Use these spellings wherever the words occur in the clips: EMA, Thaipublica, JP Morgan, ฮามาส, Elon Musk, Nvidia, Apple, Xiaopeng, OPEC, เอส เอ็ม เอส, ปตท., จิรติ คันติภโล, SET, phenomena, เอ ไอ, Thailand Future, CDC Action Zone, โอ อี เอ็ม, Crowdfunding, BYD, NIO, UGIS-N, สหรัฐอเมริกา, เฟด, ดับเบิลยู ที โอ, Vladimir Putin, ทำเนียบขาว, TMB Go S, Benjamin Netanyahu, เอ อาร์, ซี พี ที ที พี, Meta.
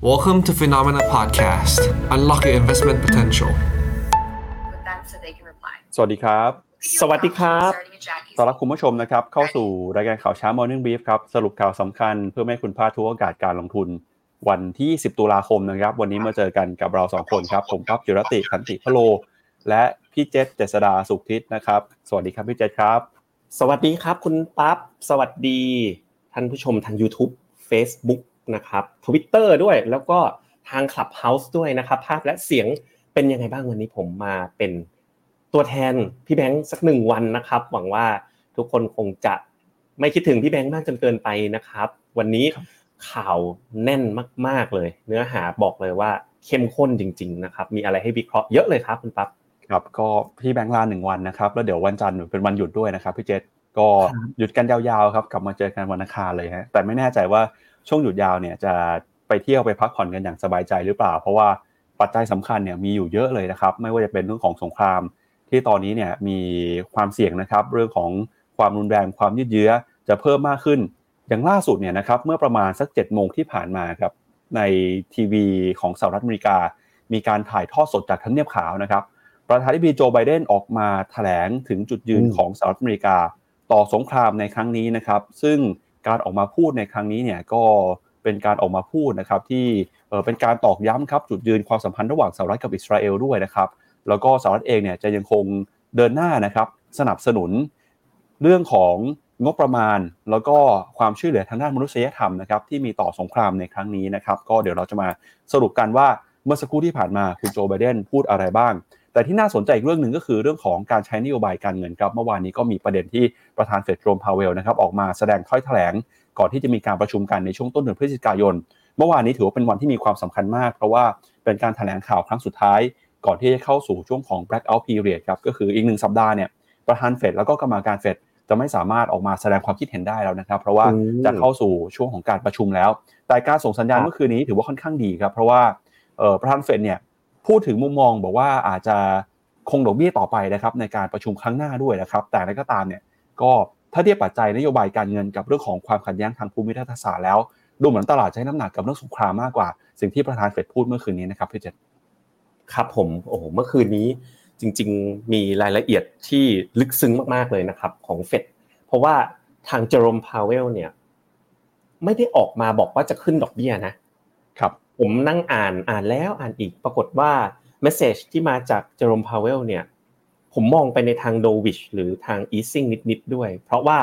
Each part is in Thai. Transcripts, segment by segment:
Welcome to Phenomena Podcast. Unlock your investment potential. สวัสดีครับต้อนรับคุณผู้ชมนะครับเข้าสู่รายการข่าวเช้า Morning Brief ครับสรุปข่าวสำคัญเพื่อไม่ให้คุณพลาดทุกโอกาสการลงทุนวันที่10ตุลาคมนะครับวันนี้มาเจอกันกับเรา2คนครับผมครับจิรติขันติพโลและพี่เจษเจษฎาสุขทิศนะครับสวัสดีครับพี่เจษครับสวัสดีครับคุณปั๊บสวัสดีท่านผู้ชมทาง YouTube Facebookนะครับ Twitter ด้วยแล้วก็ทาง Clubhouse ด้วยนะครับภาพและเสียงเป็นยังไงบ้างวันนี้ผมมาเป็นตัวแทนพี่แบงค์สัก1วันนะครับหวังว่าทุกคนคงจะไม่คิดถึงพี่แบงค์มากจนเกินไปนะครับวันนี้ข่าวแน่นมากๆเลยเนื้อหาบอกเลยว่าเข้มข้นจริงๆนะครับมีอะไรให้วิเคราะห์เยอะเลยครับคุณปั๊บครับก็พี่แบงค์ลา1วันนะครับแล้วเดี๋ยววันจันทร์เป็นวันหยุดด้วยนะครับพี่เจษก็หยุดกันยาวๆครับกลับมาเจอกันวันอังคารเลยฮะแต่ไม่แน่ใจว่าช่วงหยุดยาวเนี่ยจะไปเที่ยวไปพักผ่อนกันอย่างสบายใจหรือเปล่าเพราะว่าปัจจัยสำคัญเนี่ยมีอยู่เยอะเลยนะครับไม่ว่าจะเป็นเรื่องของสงครามที่ตอนนี้เนี่ยมีความเสี่ยงนะครับเรื่องของความรุนแรงความยืดเยื้อจะเพิ่มมากขึ้นอย่างล่าสุดเนี่ยนะครับเมื่อประมาณสัก 7 โมงที่ผ่านมาครับในทีวีของสหรัฐอเมริกามีการถ่ายทอดสดจากทำเนียบขาวนะครับประธานาธิบดีโจไบเดนออกมาแถลงถึงจุดยืนของสหรัฐอเมริกาต่อสงครามในครั้งนี้นะครับซึ่งการออกมาพูดในครั้งนี้เนี่ยก็เป็นการออกมาพูดนะครับที่เป็นการตอกย้ำครับจุดยืนความสัมพันธ์ระหว่างสหรัฐกับอิสราเอลด้วยนะครับแล้วก็สหรัฐเองเนี่ยจะยังคงเดินหน้านะครับสนับสนุนเรื่องของงบประมาณแล้วก็ความช่วยเหลือทางด้านมนุษยธรรมนะครับที่มีต่อสงครามในครั้งนี้นะครับก็เดี๋ยวเราจะมาสรุปกันว่าเมื่อสักครู่ที่ผ่านมาคุณโจไบเดนพูดอะไรบ้างแต่ที่น่าสนใจอีกเรื่องหนึ่งก็คือเรื่องของการใช้นโยบายการเงินครับเมื่อวานนี้ก็มีประเด็นที่ประธานเฟดโจมพาเวลนะครับออกมาแสดงถ้อยแถลงก่อนที่จะมีการประชุมกันในช่วงต้นเดือนพฤศจิกายนเมื่อวานนี้ถือว่าเป็นวันที่มีความสำคัญมากเพราะว่าเป็นการแถลงข่าวครั้งสุดท้ายก่อนที่จะเข้าสู่ช่วงของ blackout period ครับก็คืออีก1สัปดาห์เนี่ยประธานเฟดแล้วก็กรรมการเฟดจะไม่สามารถออกมาแสดงความคิดเห็นได้แล้วนะครับเพราะว่าจะเข้าสู่ช่วงของการประชุมแล้วแต่การส่งสัญญาณเมื่อคืนนี้ถือว่าค่อนข้างดีครับเพราะว่าประธานเฟดเนี่ยพูดถึงมุมมองบอกว่าอาจจะคงดอกเบี้ยต่อไปนะครับในการประชุมครั้งหน้าด้วยนะครับแต่อะไรก็ตามเนี่ยก็ถ้าเทียบปัจจัยนโยบายการเงินกับเรื่องของความขัดแย้งทางภูมิรัฐศาสตร์แล้วดูเหมือนตลาดจะให้น้ำหนักกับเรื่องสงครามมากกว่าสิ่งที่ประธานเฟดพูดเมื่อคืนนี้นะครับพี่เจษครับผมโอ้โหเมื่อคืนนี้จริงๆมีรายละเอียดที่ลึกซึ้งมากๆเลยนะครับของเฟดเพราะว่าทางเจอโรมพาวเวลเนี่ยไม่ได้ออกมาบอกว่าจะขึ้นดอกเบี้ยนะครับผมนั่งอ่านแล้วอ่านอีกปรากฏว่าเมสเสจที่มาจากเจอโรมพาวเวลเนี่ยผมมองไปในทางโดวิชหรือทางอีซิ่งนิดๆด้วยเพราะว่า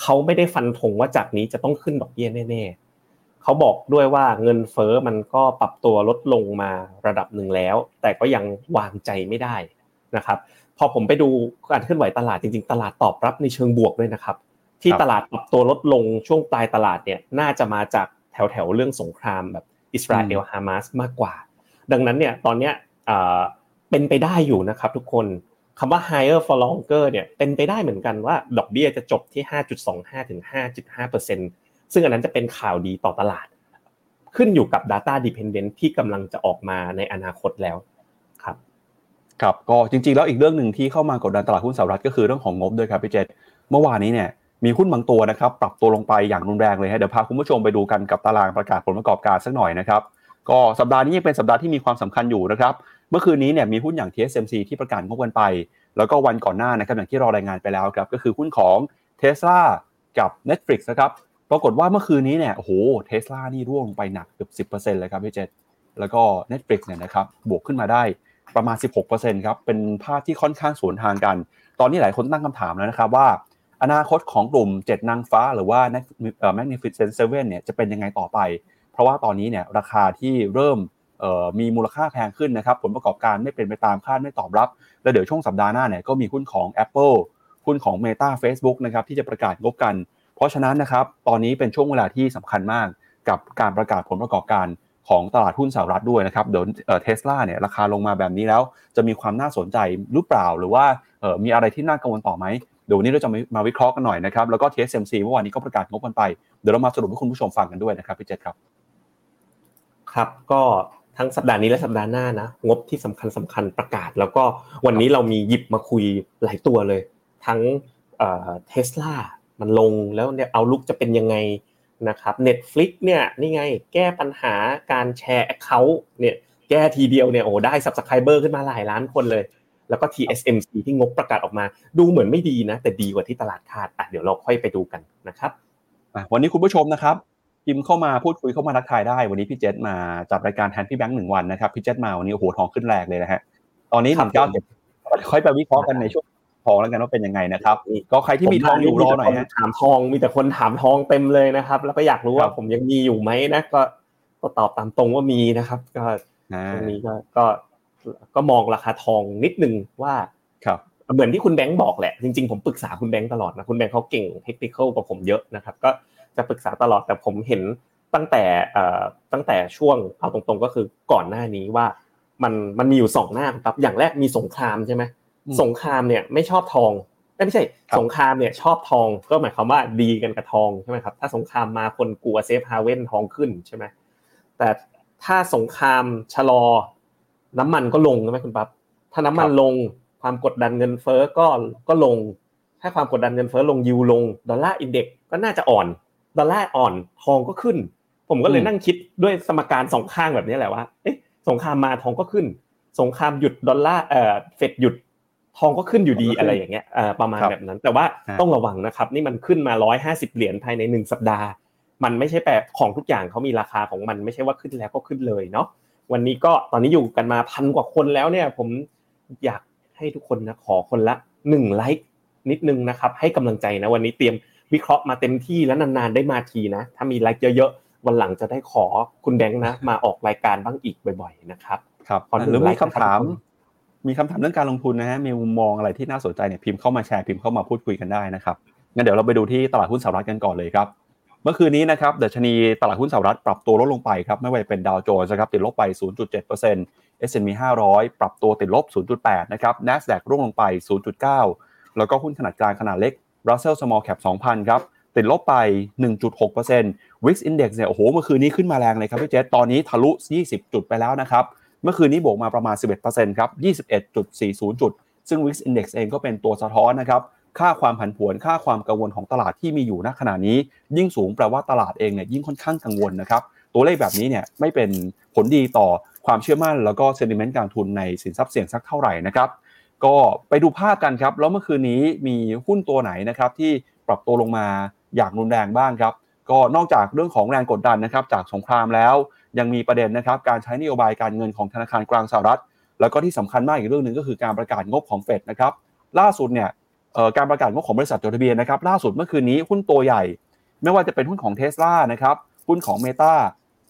เขาไม่ได้ฟันธงว่าจากนี้จะต้องขึ้นดอกเบี้ยแน่ๆเขาบอกด้วยว่าเงินเฟ้อมันก็ปรับตัวลดลงมาระดับหนึ่งแล้วแต่ก็ยังวางใจไม่ได้นะครับพอผมไปดูการเคลื่อนไหวตลาดจริงๆตลาดตอบรับในเชิงบวกด้วยนะครับที่ตลาดปรับตัวลดลงช่วงปลายตลาดเนี่ยน่าจะมาจากแถวๆเรื่องสงครามแบบอิสราเอลฮามาสมากกว่าดังนั้นเนี่ยตอนเนี้ยเป็นไปได้อยู่นะครับทุกคนคำว่า higher for longer เนี่ยเป็นไปได้เหมือนกันว่าดอกเบี้ยจะจบที่ 5.25 ถึง 5.5% ซึ่งอันนั้นจะเป็นข่าวดีต่อตลาดขึ้นอยู่กับ data dependent ที่กำลังจะออกมาในอนาคตแล้วครับครับก็จริงๆแล้วอีกเรื่องหนึ่งที่เข้ามากดดันตลาดหุ้นสหรัฐก็คือเรื่องของงบด้วยครับพี่เจษเมื่อวานนี้เนี่ยมีหุ้นบางตัวนะครับปรับตัวลงไปอย่างรุนแรงเลยฮะเดี๋ยวพาคุณผู้ชมไปดูกันกับตารางประกาศผลประกอบการสักหน่อยนะครับก็สัปดาห์นี้ยังเป็นสัปดาห์ที่มีความสำคัญอยู่นะครับเมื่อคืนนี้เนี่ยมีหุ้นอย่าง TSMC ที่ประกาศงบกันไปแล้วก็วันก่อนหน้านะครับอย่างที่เรารายงานไปแล้วครับก็คือหุ้นของ Tesla กับ Netflix นะครับปรากฏว่าเมื่อคืนนี้เนี่ยโอ้โห Tesla นี่ร่วงลงไปหนักเกือบ 10% เลยครับพี่เจษแล้วก็ Netflix เนี่ยนะครับบวกขึ้นมาได้ประมาณ 16% ครับเป็นภาพที่ค่อนข้างสวนทางกันตอนนี้หลายคนตั้งคำถามแล้วนะครับว่าอนาคตของกลุ่ม7นางฟ้าหรือว่า Magnificent 7 เนี่ยจะเป็นยังไงต่อไปเพราะว่าตอนนี้เนี่ยราคาที่เริ่มมีมูลค่าแพงขึ้นนะครับผลประกอบการไม่เป็นไปตามคาดไม่ตอบรับแล้วเดี๋ยวช่วงสัปดาห์หน้าเนี่ยก็มีหุ้นของ Apple หุ้นของ Meta Facebook นะครับที่จะประกาศงบกันเพราะฉะนั้นนะครับตอนนี้เป็นช่วงเวลาที่สำคัญมากกับการประกาศผลประกอบการของตลาดหุ้นสหรัฐด้วยนะครับเดี๋ยวTesla เนี่ยราคาลงมาแบบนี้แล้วจะมีความน่าสนใจหรือเปล่าหรือว่ามีอะไรที่น่ากังวลต่อไหมเดี๋ยววันนี้เราจะมาวิเคราะห์กันหน่อยนะครับแล้วก็ TSMC เมื่อวานนี้ก็ประกาศงบกันไปเดี๋ยวเรามาสรุปให้คุณผู้ชมฟังกันด้วยนะครับพี่เจษครับครับก็ทั้งสัปดาห์นี้และสัปดาห์หน้านะงบที่สำคัญประกาศแล้วก็วันนี้เรามีหยิบมาคุยหลายตัวเลยทั้งTesla มันลงแล้วเนี่ยเอาลุกจะเป็นยังไง นะครับ Netflix เนี่ยนี่ไงแก้ปัญหาการแชร์ account เนี่ยแก้ทีเดียวเนี่ยโอ้ได้ subscriber ขึ้นมาหลายล้านคนเลยแล้วก็ TSMC ที่งบประกาศออกมาดูเหมือนไม่ดีนะแต่ดีกว่าที่ตลาดคาดอ่ะเดี๋ยวเราค่อยไปดูกันนะครับวันนี้คุณผู้ชมนะครับพิมพ์เข้ามาพูดคุยเข้ามาทักทายได้วันนี้พี่เจษมาจัดรายการแทนพี่แบงค์1วันนะครับพี่เจษมาวันนี้โอ้โหทองขึ้นแรงเลยนะฮะตอนนี้197ค่อยไปวิเคราะห์กันในช่วงทองแล้วกันว่าเป็นยังไงนะครับก็ใครที่มีทองอยู่รอหน่อยนะถามทองมีแต่คนถามทองเต็มเลยนะครับแล้วก็อยากรู้ว่าผมยังมีอยู่มั้ยนะก็ตอบตามตรงว่ามีนะครับก็ตรงนี้ก็มองราคาทองนิดนึงว่าครับเหมือนที่คุณแบงค์บอกแหละจริงๆผมปรึกษาคุณแบงค์ตลอดนะคุณแบงค์เขาเก่งเทคนิคกว่าผมเยอะนะครับก็จะปรึกษาตลอดแต่ผมเห็นตั้งแต่ช่วงเอาตรงๆก็คือก่อนหน้านี้ว่ามันมีอยู่2หน้าครับอย่างแรกมีสงครามใช่มั้ยสงครามเนี่ยไม่ชอบทองไม่ใช่สงครามเนี่ยชอบทองก็หมายความว่าดีกันกับทองใช่มั้ยครับถ้าสงครามมาคนกลัวเซฟฮาเว่นทองขึ้นใช่มั้ยแต่ถ้าสงครามชะลอน้ำมันก็ลงใช่มั้ยคุณปั๊บถ้าน้ำมันลงความกดดันเงินเฟ้อก็ลงถ้าความกดดันเงินเฟ้อลงยิวลงดอลลาร์อินเด็กซ์ก็น่าจะอ่อนดอลลาร์อ่อนทองก็ขึ้นผมก็เลยนั่งคิดด้วยสมการสองข้างแบบนี้แหละว่าเอ๊ะสงครามมาทองก็ขึ้นสงครามหยุดดอลลาร์เฟดหยุดทองก็ขึ้นอยู่ดีอะไรอย่างเงี้ยประมาณแบบนั้นแต่ว่าต้องระวังนะครับนี่มันขึ้นมา150เหรียญภายใน1สัปดาห์มันไม่ใช่แปลของทุกอย่างเค้ามีราคาของมันไม่ใช่ว่าขึ้นแล้วก็ขึ้นเลยเนาะวันนี้ก็ตอนนี้อยู่กันมา 1,000 กว่าคนแล้วเนี่ยผมอยากให้ทุกคนนะขอคนละ1ไลค์นิดนึงนะครับให้กำลังใจนะวันนี้เตรียมวิเคราะห์มาเต็มที่แล้วนานๆได้มาทีนะถ้ามีไลค์เยอะๆวันหลังจะได้ขอคุณแบงค์นะมาออกรายการบ้างอีกบ่อยๆนะครับครับหรือมีคำถามเรื่องการลงทุนนะฮะมีมุมมองอะไรที่น่าสนใจเนี่ยพิมพ์เข้ามาแชร์พิมพ์เข้ามาพูดคุยกันได้นะครับงั้นเดี๋ยวเราไปดูที่ตลาดหุ้นสหรัฐกันก่อนเลยครับเมื่อคืนนี้นะครับดัชนีตลาดหุ้นสหรัฐปรับตัวลดลงไปครับไม่ว่าจะเป็นดาวโจนส์นะครับติดลบไป 0.7% S&P 500ปรับตัวติดลบ 0.8 นะครับ Nasdaq ร่วงลงไป 0.9 แล้วก็หุ้นขนาดกลางขนาดเล็ก Russell Small Cap 2000 ครับติดลบไป 1.6% Vix Index เนี่ยโอ้โหเมื่อคืนนี้ขึ้นมาแรงเลยครับพี่เจษตอนนี้ทะลุ20จุดไปแล้วนะครับเมื่อคืนนี้บวกมาประมาณ 11% ครับ 21.40 จุดซึ่ง Vix Index เองก็เป็นตัวสะท้อนนะครับค่าความผันผวนค่าความกังวลของตลาดที่มีอยู่ณขณะนี้ยิ่งสูงแปลว่าตลาดเองเนี่ยยิ่งค่อนข้างกังวลนะครับตัวเลขแบบนี้เนี่ยไม่เป็นผลดีต่อความเชื่อมั่นแล้วก็ sentiment การทุนในสินทรัพย์เสี่ยงสักเท่าไหร่นะครับก็ไปดูภาพกันครับแล้วเมื่อคืนนี้มีหุ้นตัวไหนนะครับที่ปรับตัวลงมาอย่างรุนแรงบ้างครับก็นอกจากเรื่องของแรงกดดันนะครับจากสงครามแล้วยังมีประเด็นนะครับการใช้นโยบายการเงินของธนาคารกลางสหรัฐแล้วก็ที่สำคัญมากอีกเรื่องนึงก็คือการประกาศงบของเฟดนะครับล่าสุดเนี่ยการประกาศงบของบริษัทจดทะเบียนนะครับล่าสุดเมื่อคืนนี้หุ้นตัวใหญ่ไม่ว่าจะเป็นหุ้นของ Tesla นะครับหุ้นของ Meta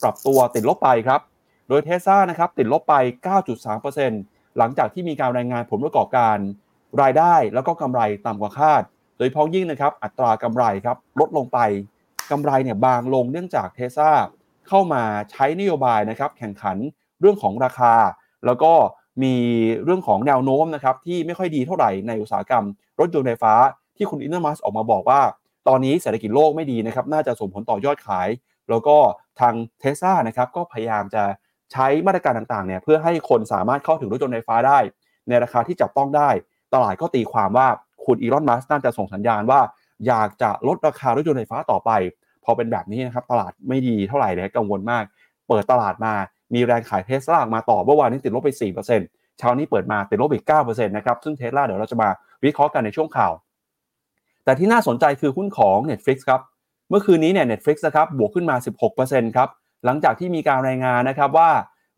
ปรับตัวติดลบไปครับโดย Tesla นะครับติดลบไป 9.3% หลังจากที่มีการรายงานผลประกอบการรายได้แล้วก็กำไรต่ำกว่าคาดโดยเฉพาะยิ่งนะครับอัตรากำไรครับลดลงไปกำไรเนี่ยบางลงเนื่องจาก Tesla เข้ามาใช้นโยบายนะครับแข่งขันเรื่องของราคาแล้วก็มีเรื่องของแนวโน้มนะครับที่ไม่ค่อยดีเท่าไหร่ในอุตสาหกรรมรถยนต์ไฟฟ้าที่คุณอินเนอร์มัสออกมาบอกว่าตอนนี้เศรษฐกิจโลกไม่ดีนะครับน่าจะส่งผลต่อยอดขายแล้วก็ทาง Tesla นะครับก็พยายามจะใช้มาตรการต่างๆเนี่ยเพื่อให้คนสามารถเข้าถึงรถยนต์ไฟฟ้าได้ในราคาที่จับต้องได้ตลาดก็ตีความว่าคุณอีลอนมัสน่าจะส่งสัญญาณว่าอยากจะลดราคารถยนต์ไฟฟ้าต่อไปพอเป็นแบบนี้นะครับตลาดไม่ดีเท่าไหร่เลยกังวลมากเปิดตลาดมามีแรงขาย Tesla มาต่อเมื่อวานนี้ติดลบไป 4% เช้านี้เปิดมาติดลบอีก 9% นะครับซึ่ง Tesla เดี๋ยวเราจะมาวิเคราะห์กันในช่วงข่าวแต่ที่น่าสนใจคือหุ้นของ Netflix ครับเมื่อคืนนี้เนี่ย Netflix นะครับบวกขึ้นมา 16% ครับหลังจากที่มีการรายงานนะครับว่า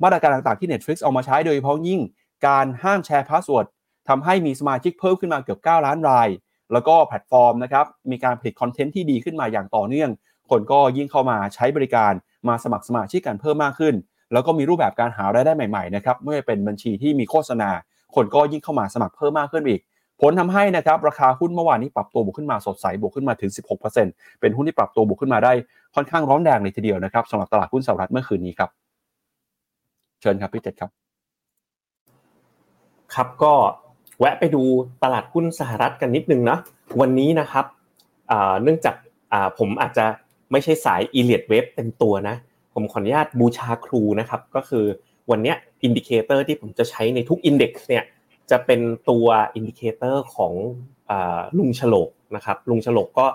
มาตรการต่างๆที่ Netflix เอามาใช้โดยเฉพาะยิ่งการห้ามแชร์พาสเวิร์ดทำให้มีสมาชิกเพิ่มขึ้นมาเกือบ9ล้านรายแล้วก็แพลตฟอร์มนะครับมีการผลิตคอนเทนต์ที่ดีขึ้นมาอย่างต่อเนื่องคนก็ยิ่งเข้ามาใช้บริการมาสมัครสมาชิกกันเพิ่มมากขึ้นแล้วก็มีรูปแบบการหารายได้ใหม่ๆนะครับไม่ว่าเป็นบัญชีที่มีโฆษณาคนก็ยิ่งเข้ามาสมัครเพิ่มมากขึ้นอีกผลทำให้นะครับราคาหุ้นเมื่อวานนี้ปรับตัวบวกขึ้นมาสดใสบวกขึ้นมาถึง 16% เป็นหุ้นที่ปรับตัวบวกขึ้นมาได้ค่อนข้างร้อนแรงเลยทีเดียวนะครับสำหรับตลาดหุ้นสหรัฐเมื่อคืนนี้ครับเชิญครับพี่เจษครับครับก็แวะไปดูตลาดหุ้นสหรัฐกันนิดนึงนะวันนี้นะครับเนื่องจากผมอาจจะไม่ใช่สาย Elliott Wave เต็มตัวนะผมขออนุญาตบูชาครูนะครับก็คือวันนี้อินดิเคเตอร์ที่ผมจะใช้ในทุก Index เนี่ยจะเป็นตัวอินดิเคเตอร์ของลุงฉลกนะครับลุงฉลกก็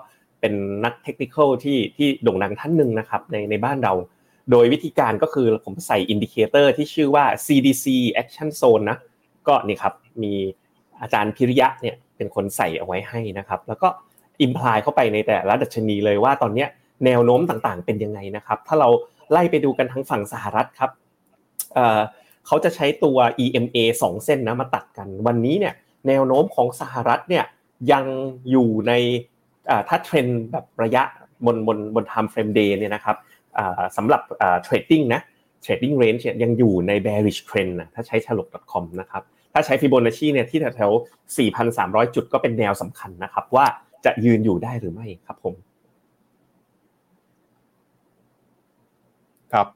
เป็นนักเทคนิคอลที่โด่งดังท่านนึงนะครับในบ้านเราโดยวิธีการก็คือผมใส่อินดิเคเตอร์ที่ชื่อว่า CDC Action Zone นะก็นี่ครับมีอาจารย์พิริยะเนี่ยเป็นคนใส่เอาไว้ให้นะครับแล้วก็อิมพลายเข้าไปในแต่ละดัชนีเลยว่าตอนเนี้ยแนวโน้มต่างๆเป็นยังไงนะครับถ้าเราไล่ไปดูกันทางฝั่งสหรัฐครับเขาจะใช้ตัว EMA 2 เส้นนะมาตัดกันวันนี้เนี่ยแนวโน้มของสหรัฐเนี่ยยังอยู่ในถ้าเทรนด์แบบระยะบน time frame day เนี่ยนะครับสำหรับtrading นะ trading range เนี่ยยังอยู่ใน bearish trend นะถ้าใช้ chalok.com นะครับถ้าใช้ Fibonacci เนี่ยที่แถวๆ 4,300 จุดก็เป็นแนวสำคัญนะครับว่าจะยืนอยู่ได้หรือไม่ครับผมครับ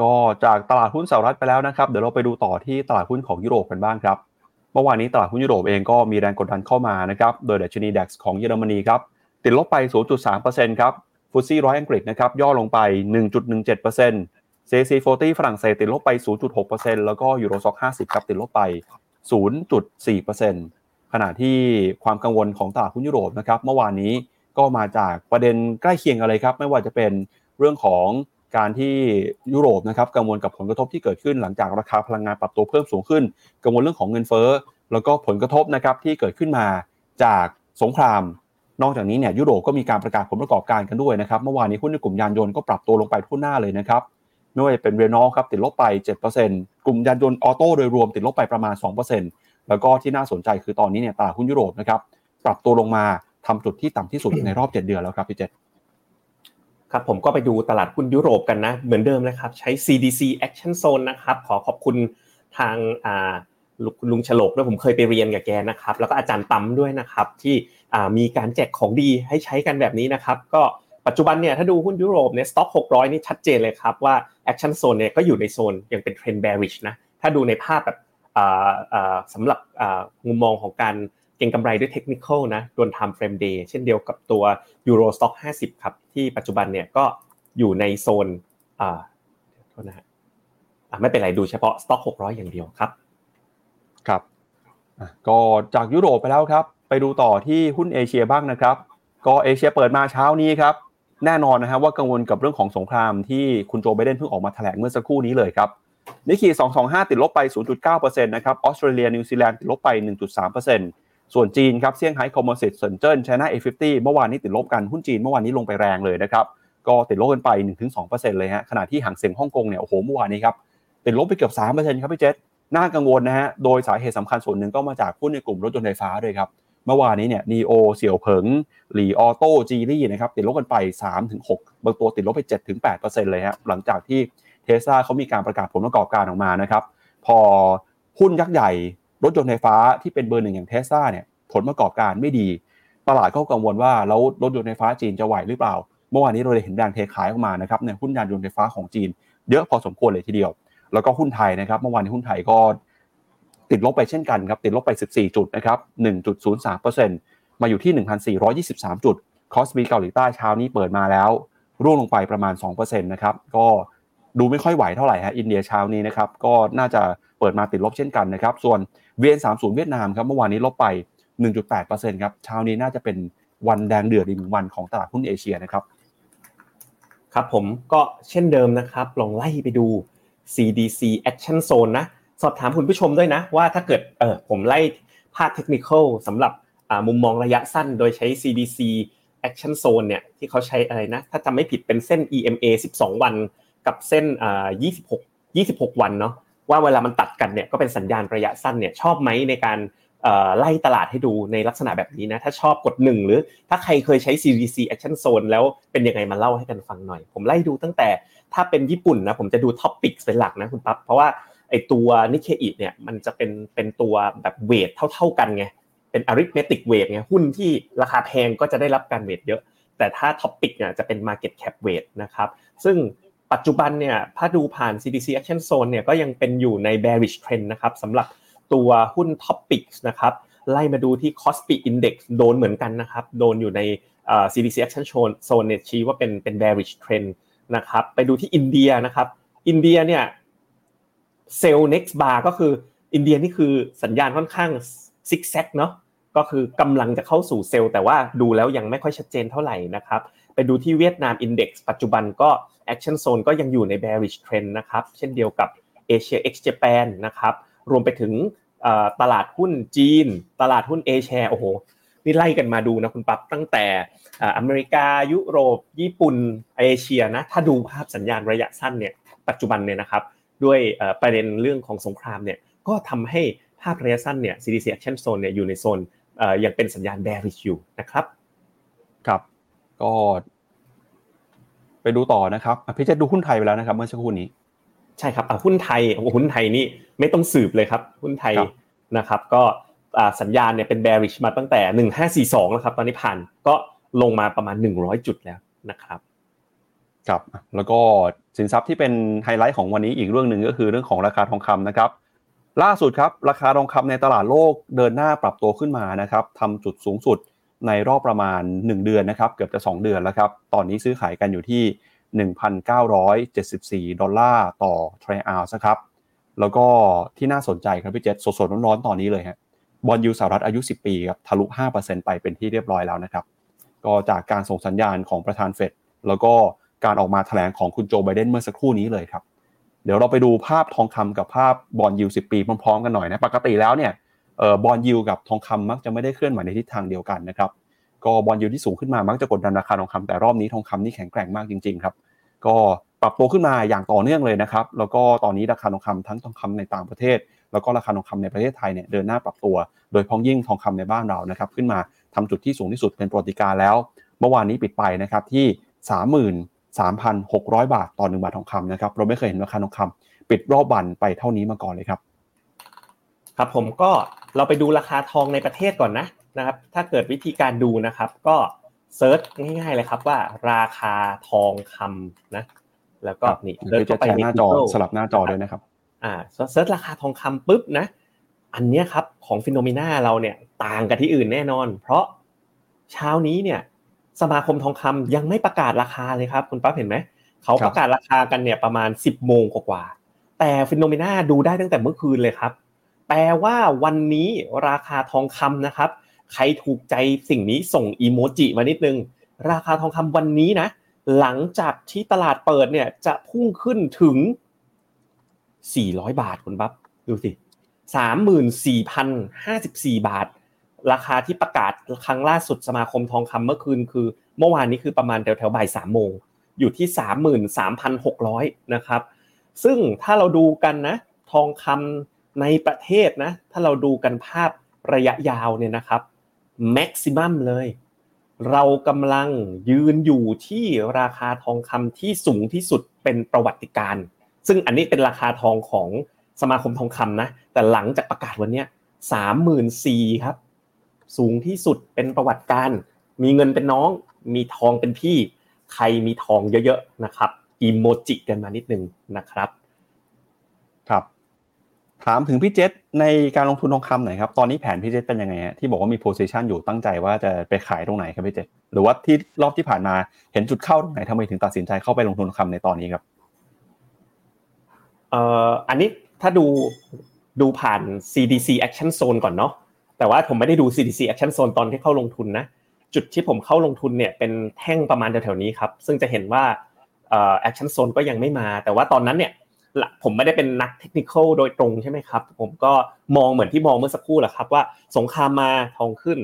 ก็จากตลาดหุ้นสหรัฐไปแล้วนะครับเดี๋ยวเราไปดูต่อที่ตลาดหุ้นของยุโรปกันบ้างครับเมื่อวานนี้ตลาดหุ้นยุโรปเองก็มีแรงกดดันเข้ามานะครับโดยดัชนี DAX ของเยอรมนีครับติดลบไป 0.3% ครับฟุตซี่100อังกฤษนะครับย่อลงไป 1.17% CAC 40ฝรั่งเศสติดลบไป 0.6% แล้วก็ยูโรซ็อก50ครับติดลบไป 0.4% ขณะที่ความกังวลของตลาดหุ้นยุโรปนะครับเมื่อวานนี้ก็มาจากประเด็นใกล้เคียงกันเลยครับไม่ว่าจะเป็นเรื่องของการที่ยุโรปนะครับกังวลกับผลกระทบที่เกิดขึ้นหลังจากราคาพลังงานปรับตัวเพิ่มสูงขึ้นกังวลเรื่องของเงินเฟ้อแล้วก็ผลกระทบนะครับที่เกิดขึ้นมาจากสงครามนอกจากนี้เนี่ยยุโรปก็มีการประกาศผลประกอบการกันด้วยนะครับเมื่อวานนี้หุ้นในกลุ่มยานยนต์ก็ปรับตัวลงไปทั่วหน้าเลยนะครับไม่ว่าจะเป็นเรโนลครับติดลบไป 7% กลุ่มยานยนต์ออโต้โดยรวมติดลบไปประมาณ 2% แล้วก็ที่น่าสนใจคือตอนนี้เนี่ยตลาดหุ้นยุโรปนะครับปรับตัวลงมาทำจุดที่ต่ำที่สุดในรอบ7เดือนแล้วครับพี่เจครับผมก็ไปดูตลาดหุ้นยุโรปกันนะเหมือนเดิมนะครับใช้ CDC Action Zone นะครับขอขอบคุณทางลุงฉลกด้วยผมเคยไปเรียนกับแกนะครับแล้วก็อาจารย์ตั้มด้วยนะครับที่มีการแจกของดีให้ใช้กันแบบนี้นะครับก็ปัจจุบันเนี่ยถ้าดูหุ้นยุโรปเนี่ย Stock 600นี่ชัดเจนเลยครับว่า Action Zone เนี่ยก็อยู่ในโซนยังเป็น Trend Bearish นะถ้าดูในภาพแบบสำหรับมุมมองของการเก็งกำไรด้วยเทคนิคอลนะโดน Time Frame Day เช่นเดียวกับตัว Euro Stock 50ครับที่ปัจจุบันเนี่ยก็อยู่ในโซนโทษนะฮะไม่เป็นไรดูเฉพาะ Stock 600อย่างเดียวครับครับก็จากยุโรปไปแล้วครับไปดูต่อที่หุ้นเอเชียบ้างนะครับก็เอเชียเปิดมาเช้านี้ครับแน่นอนนะฮะว่ากังวลกับเรื่องของสงครามที่คุณโจไบเดนเพิ่งออกมาแถลงเมื่อสักครู่นี้เลยครับนิกเกอิ225ติดลบไป 0.9% นะครับออสเตรเลียนิวซีแลนด์ติดลบไป 1.3%ส่วนจีนครับเซี่ยงไฮ้คอมโพสิตเซินเจิ้นไชน่า A50 เมื่อวานนี้ติดลบกันหุ้นจีนเมื่อวานนี้ลงไปแรงเลยนะครับก็ติดลบกันไป 1-2% เลยฮะขณะที่หางเส็งฮ่องกงเนี่ยโอ้โหเมื่อวานนี้ครับติดลบไปเกือบ 3% ครับพี่เจษน่ากังวลนะฮะโดยสาเหตุสำคัญส่วนหนึ่งก็มาจากหุ้นในกลุ่มรถยนต์ไฟฟ้าด้วยครับเมื่อวานนี้เนี่ย NIO เสี่ยวเผิงหลี่ออโต้จีรี่นะครับติดลบกันไป 3-6 บางตัวติดลบไป 7-8% เลยฮะหลังจากที่ Tesla เค้ามีการประกาศผลประกอบการออกมานะครับพอหุ้นยักษ์ใหญ่รถยนต์ไฟฟ้าที่เป็นเบอร์หนึ่งอย่าง Tesla เนี่ยผลประกอบการไม่ดีตลาดก็กังวลว่าแล้วรถยนต์ไฟฟ้าจีนจะไหวหรือเปล่าเมื่อวานนี้เราได้เห็นแรงเทขายออกมานะครับในหุ้นยานยนต์ไฟฟ้าของจีนเยอะพอสมควรเลยทีเดียวแล้วก็หุ้นไทยนะครับเมื่อวานนี้หุ้นไทยก็ติดลบไปเช่นกันครับติดลบไป14จุดนะครับ 1.03% มาอยู่ที่ 1,423 จุดคอสบีเกาหลีใต้เช้านี้เปิดมาแล้วร่วงลงไปประมาณ 2% นะครับก็ดูไม่ค่อยไหวเท่าไหร่ฮะอินเดียเช้านี้นะครับก็น่าจะเปิดมาติดลบเช่นกันนะครับส่วน VN30 เวียดนามครับเมื่อวานนี้ลบไป 1.8% ครับเช้านี้น่าจะเป็นวันแดงเดือดอีกวันของตลาดหุ้นเอเชียนะครับครับผมก็เช่นเดิมนะครับลองไล่ไปดู CDC Action Zone นะสอบถามคุณผู้ชมด้วยนะว่าถ้าเกิดผมไล่ภาพเทคนิคอลสำหรับมุมมองระยะสั้นโดยใช้ CDC Action Zone เนี่ยที่เขาใช้อะไรนะถ้าจำไม่ผิดเป็นเส้น EMA 12 วันกับเส้น26วันเนาะว่าเวลามันตัดกันเนี่ยก็เป็นสัญญาณระยะสั้นเนี่ยชอบไหมในการไล่ตลาดให้ดูในลักษณะแบบนี้นะถ้าชอบกด1หรือถ้าใครเคยใช้ CDC Action Zone แล้วเป็นยังไงมาเล่าให้กันฟังหน่อยผมไล่ดูตั้งแต่ถ้าเป็นญี่ปุ่นนะผมจะดู Topic เป็นหลักนะคุณปั๊บเพราะว่าไอ้ตัว Nikkei เนี่ยมันจะเป็นตัวแบบเวทเท่าๆกันไงเป็น Arithmetic Weight ไงหุ้นที่ราคาแพงก็จะได้รับการเวทเยอะแต่ถ้า Topic เนี่ยจะเป็น Market Cap Weight นะครับซึ่งปัจจุบันเนี่ยถ้าดูผ่าน CDC Action Zone เนี่ยก็ยังเป็นอยู่ใน bearish trend นะครับสำหรับตัวหุ้น Topics นะครับไล่มาดูที่ Kospi Index โดนเหมือนกันนะครับโดนอยู่ในCDC Action Zone เนี่ยชี้ว่าเป็น bearish trend นะครับไปดูที่อินเดียนะครับอินเดียเนี่ย Sell Next Bar ก็คืออินเดียนี่คือสัญญาณค่อนข้างซิกแซกเนาะ ก็คือกำลังจะเข้าสู่เซลล์แต่ว่าดูแล้วยังไม่ค่อยชัดเจนเท่าไหร่นะครับไปดูที่เวียดนาม Index ปัจจุบันก็ Action Zone ก็ยังอยู่ใน Bearish Trend นะครับเช่นเดียวกับ Asia Ex Japan นะครับรวมไปถึงตลาดหุ้นจีนตลาดหุ้น A Share โอ้โหนี่ไล่กันมาดูนะคุณปั๊บตั้งแต่อเมริกายุโรปญี่ปุ่นเอเชียนะถ้าดูภาพสัญญาณระยะสั้นเนี่ยปัจจุบันเนี่ยนะครับด้วยประเด็นเรื่องของสงครามเนี่ยก็ทำให้ภาพระยะสั้นเนี่ย CDC Action Zone เนี่ยอยู่ในโซนยังเป็นสัญญาณ bearish อยู่นะครับครับก็ไปดูต่อนะครับพี่เจษดูหุ้นไทยไปแล้วนะครับเมื่อสักครู่นี้ใช่ครับหุ้นไทยโอ้หุ้นไทยนี่ไม่ต้องสืบเลยครับหุ้นไทยนะครับก็สัญญาณเนี่ยเป็น bearish มาตั้งแต่1542แล้วครับตอนนี้ผ่านก็ลงมาประมาณ100จุดแล้วนะครับครับแล้วก็สินทรัพย์ที่เป็นไฮไลท์ของวันนี้อีกเรื่องนึงก็คือเรื่องของราคาทองคำนะครับล่าสุดครับราคาทองคำในตลาดโลกเดินหน้าปรับตัวขึ้นมานะครับทำจุดสูงสุดในรอบประมาณ1เดือนนะครับเกือบจะ2เดือนแล้วครับตอนนี้ซื้อขายกันอยู่ที่$1,974ต่อเทรอัลส์ครับแล้วก็ที่น่าสนใจครับพี่เจษสดๆร้อนๆตอนนี้เลยฮะบอนด์ยูสหรัฐอายุ10ปีครับทะลุ 5% ไปเป็นที่เรียบร้อยแล้วนะครับก็จากการส่งสัญญาณของประธานเฟดแล้วก็การออกมาแถลงของคุณโจไบเดนเมื่อสักครู่นี้เลยครับเดี๋ยวเราไปดูภาพทองคำกับภาพบอนด์ยิลด์10ปีพร้อมๆกันหน่อยนะปกติแล้วเนี่ยบอนด์ยิลด์กับทองคำมักจะไม่ได้เคลื่อนไหวในทิศทางเดียวกันนะครับก็บอนด์ยิลด์ที่สูงขึ้นมามักจะกดดันราคาทองคำแต่รอบนี้ทองคำนี่แข็งแกร่งมากจริงๆครับก็ปรับตัวขึ้นมาอย่างต่อเนื่องเลยนะครับแล้วก็ตอนนี้ราคาทองคำทั้งทองคำในต่างประเทศแล้วก็ราคาทองคำในประเทศไทยเนี่ยเดินหน้าปรับตัวโดยพ้องยิ่งทองคำในบ้านเรานะครับขึ้นมาทำจุดที่สูงที่สุดเป็นประวัติการณ์แล้วเมื่อวานนี้ปิดไปนะครับที่ 33,600 บาทต่อ1บาททองคำนะครับเราไม่เคยเห็นราคาทองคำปิดรอบวันไปเท่านี้มาก่อนเลยครับครับผมก็เราไปดูราคาทองในประเทศก่อนนะครับถ้าเกิดวิธีการดูนะครับก็เซิร์ชง่ายๆเลยครับว่าราคาทองคำนะแล้วก็นี่เดินเข้าไปในหน้าจอสลับหน้าจอด้วยนะครับเซิร์ชราคาทองคำปุ๊บนะอันเนี้ยครับของ phenomena เราเนี่ยต่างกับที่อื่นแน่นอนเพราะเช้านี้เนี่ยสมาคมทองคำยังไม่ประกาศราคาเลยครับคุณป๊าเห็นไหมเขาประกาศราคากันเนี่ยประมาณ 10 โมงกว่าๆแต่ phenomena ดูได้ตั้งแต่เมื่อคืนเลยครับแปลว่าวันนี้ราคาทองคำนะครับใครถูกใจสิ่งนี้ส่งอีโมจิมานิดนึงราคาทองคำวันนี้นะหลังจากที่ตลาดเปิดเนี่ยจะพุ่งขึ้นถึง400บาทคุณปั๊บดูสิ 34,054 บาทราคาที่ประกาศครั้งล่าสุดสมาคมทองคำเมื่อคืนคือเมื่อวานนี้คือประมาณแถวๆบ่ายสามโมงอยู่ที่ 33,600 นะครับซึ่งถ้าเราดูกันนะทองคำในประเทศนะถ้าเราดูกันภาพระยะยาวเนี่ยนะครับแม็กซิมัมเลยเรากำลังยืนอยู่ที่ราคาทองคำที่สูงที่สุดเป็นประวัติการณ์ซึ่งอันนี้เป็นราคาทองของสมาคมทองคำนะแต่หลังจากประกาศวันนี้ 34,000 ครับสูงที่สุดเป็นประวัติการณ์มีเงินเป็นน้องมีทองเป็นพี่ใครมีทองเยอะๆนะครับอีโมจิกันมานิดนึงนะครับครับถามถึงพี่เจษในการลงทุนทองคำหน่อยครับตอนนี้แผนพี่เจษเป็นยังไงฮะที่บอกว่ามี position อยู่ตั้งใจว่าจะไปขายตรงไหนครับพี่เจษหรือว่าที่รอบที่ผ่านมาเห็นจุดเข้าตรงไหนทำไมถึงตัดสินใจเข้าไปลงทุนทองคำในตอนนี้ครับอันนี้ถ้าดูผ่าน CDC Action Zone ก่อนเนาะแต่ว่าผมไม่ได้ดู CDC Action Zone ตอนที่เข้าลงทุนนะจุดที่ผมเข้าลงทุนเนี่ยเป็นแท่งประมาณแถวๆนี้ครับซึ่งจะเห็นว่าAction Zone ก็ยังไม่มาแต่ว่าตอนนั้นเนี่ยผมไม่ได้เป็นนักเทคนิคอลโดยตรงใช่ไหมครับผมก็มองเหมือนที่มองเมื่อสักครู่แหละครับว่าสงครามมาทองขึ้น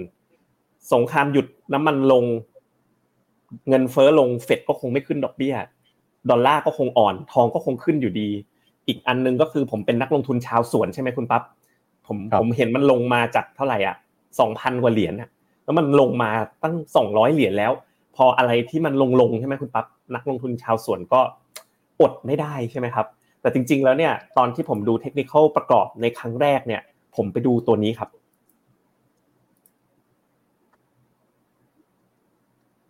สงครามหยุดน้ำมันลงเงินเฟ้อลงเฟดก็คงไม่ขึ้นดอกเบี้ยดอลลาร์ก็คงอ่อนทองก็คงขึ้นอยู่ดีอีกอันนึงก็คือผมเป็นนักลงทุนชาวสวนใช่มั้ยคุณปั๊บผมเห็นมันลงมาจากเท่าไหร่อ่ะ 2,000 กว่าเหรียญน่ะแล้วมันลงมาตั้ง200เหรียญแล้วพออะไรที่มันลงใช่มั้ยคุณปั๊บนักลงทุนชาวสวนก็อดไม่ได้ใช่มั้ยครับแต่จริงๆแล้วเนี่ยตอนที่ผมดูเทคนิคอลประกอบในครั้งแรกเนี่ยผมไปดูตัวนี้ครับ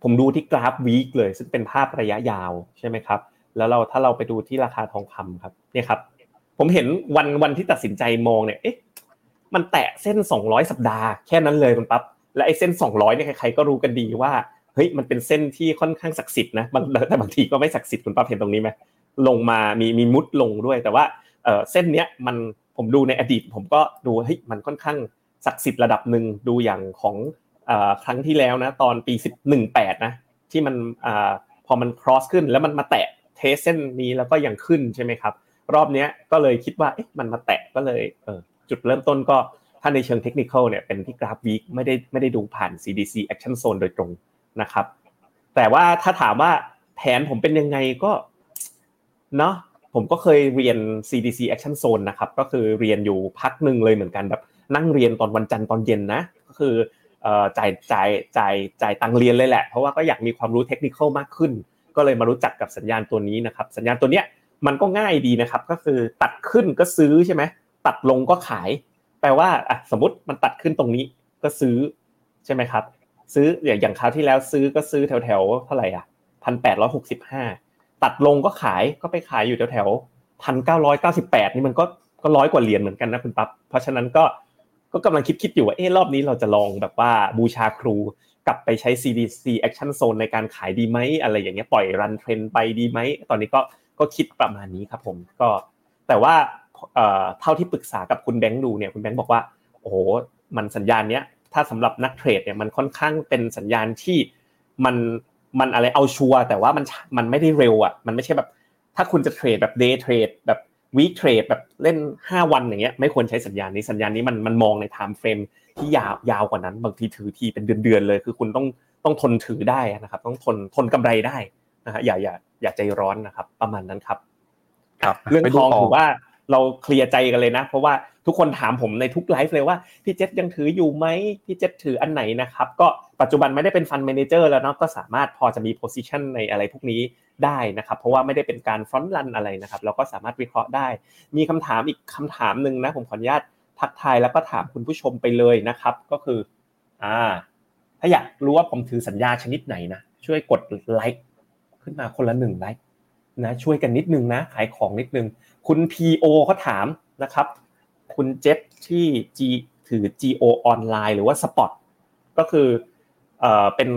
ผมดูที่กราฟวีคเลยซึ่งเป็นภาพระยะยาวใช่มั้ยครับแล้วถ้าเราไปดูที่ราคาทองคำครับเนี่ยครับผมเห็นวันที่ตัดสินใจมองเนี่ยเอ๊ะมันแตะเส้น200สัปดาห์แค่นั้นเลยคุณปั๊บและไอ้เส้น200เนี่ยใครๆก็รู้กันดีว่าเฮ้ยมันเป็นเส้นที่ค่อนข้างศักดิ์สิทธิ์นะแต่บางทีก็ไม่ศักดิ์สิทธิ์คุณปั๊บเห็นตรงนี้มั้ยลงมามีมุดลงด้วยแต่ว่าเส้นเนี้ยมันผมดูในอดีตผมก็ดูเฮ้ยมันค่อนข้าง ศักดิ์สิทธิ์ระดับหนึ่งดูอย่างของครั้งที่แล้วนะตอนปี18นะที่มันพอมัน cross ขึ้นแล้วมันมาแตะเทสเส้นนี้แล้วก็ยังขึ้นใช่ไหมครับรอบนี้ก็เลยคิดว่าเอ๊ะมันมาแตะก็เลยจุดเริ่มต้นก็ถ้าในเชิงเทคนิคเนี่ยเป็นที่กราฟ week ไม่ได้ดูผ่าน CDC Action Zone โดยตรงนะครับแต่ว่าถ้าถามว่าแผนผมเป็นยังไงก็เนาะผมก็เคยเรียน CDC Action Zone นะครับก็คือเรียนอยู่พักนึงเลยเหมือนกันแบบนั่งเรียนตอนวันจันทร์ตอนเย็นนะก็คือจ่ายตังค์เรียนเลยแหละเพราะว่าก็อยากมีความรู้เทคนิคมากขึ้นก็เลยมารู้จักกับสัญญาณตัวนี้นะครับสัญญาณตัวเนี้ยมันก็ง่ายดีนะครับก็คือตัดขึ้นก็ซื้อใช่มั้ยตัดลงก็ขายแปลว่าอ่ะสมมุติมันตัดขึ้นตรงนี้ก็ซื้อใช่มั้ยครับซื้ออย่างคราวที่แล้วซื้อก็ซื้อแถวๆเท่าไหร่อ่ะ1865ตัดลงก็ขายก็ไปขายอยู่แถวๆ1998นี่มันก็100กว่าเหรียญเหมือนกันนะคุณปั๊บเพราะฉะนั้นก็กำลังคิดอยู่ว่าเอ๊ะรอบนี้เราจะลองแบบว่าบูชาครูกลับไปใช้ CDC Action Zone ในการขายดีมั้ยอะไรอย่างเงี้ยปล่อยรันเทรนด์ไปดีมั้ยตอนนี้ก็คิดประมาณนี้ครับผมก็แต่ว่าเท่าที่ปรึกษากับคุณแบงค์ดูเนี่ยคุณแบงค์บอกว่าโอ้โหมันสัญญาณเนี้ยถ้าสำหรับนักเทรดเนี่ยมันค่อนข้างเป็นสัญญาณที่มันอะไรเอาชัวร์แต่ว่ามันไม่ได้เร็วอ่ะมันไม่ใช่แบบถ้าคุณจะเทรดแบบ day trade แบบ week trade แบบเล่น5วันอย่างเงี้ยไม่ควรใช้สัญญาณนี้สัญญาณนี้มันมองใน time frame ที่ยาวกว่านั้นบางทีถือทีเป็นเดือนๆเลยคือคุณต้องทนถือได้นะครับต้องทนกำไรได้นะฮะอย่าใจร้อนนะครับประมาณนั้นครับครับเรื่องทองถือว่าเราเคลียร์ใจกันเลยนะเพราะว่าทุกคนถามผมในทุกไลฟ์เลยว่าพี่เจษยังถืออยู่มั้ยพี่เจษถืออันไหนนะครับก็ปัจจุบันไม่ได้เป็นฟันด์แมเนเจอร์แล้วเนาะก็สามารถพอจะมีโพสิชั่นในอะไรพวกนี้ได้นะครับเพราะว่าไม่ได้เป็นการฟรอนต์รันอะไรนะครับเราก็สามารถวิเคราะห์ได้มีคำถามอีกคำถามนึงนะผมขออนุญาตทักทายแล้วก็ถามคุณผู้ชมไปเลยนะครับก็คือถ้าอยากรู้ว่าผมถือสัญญาชนิดไหนนะช่วยกดไลค์ขึ้นมาคนละ1ไลค์นะช่วยกันนิดนึงนะขายของนิดนึงคุณ PO เค้าถามนะครับคุณเจษที่ G ถือ GO ออนไลน์หรือว่า Spot ก็คือเป็น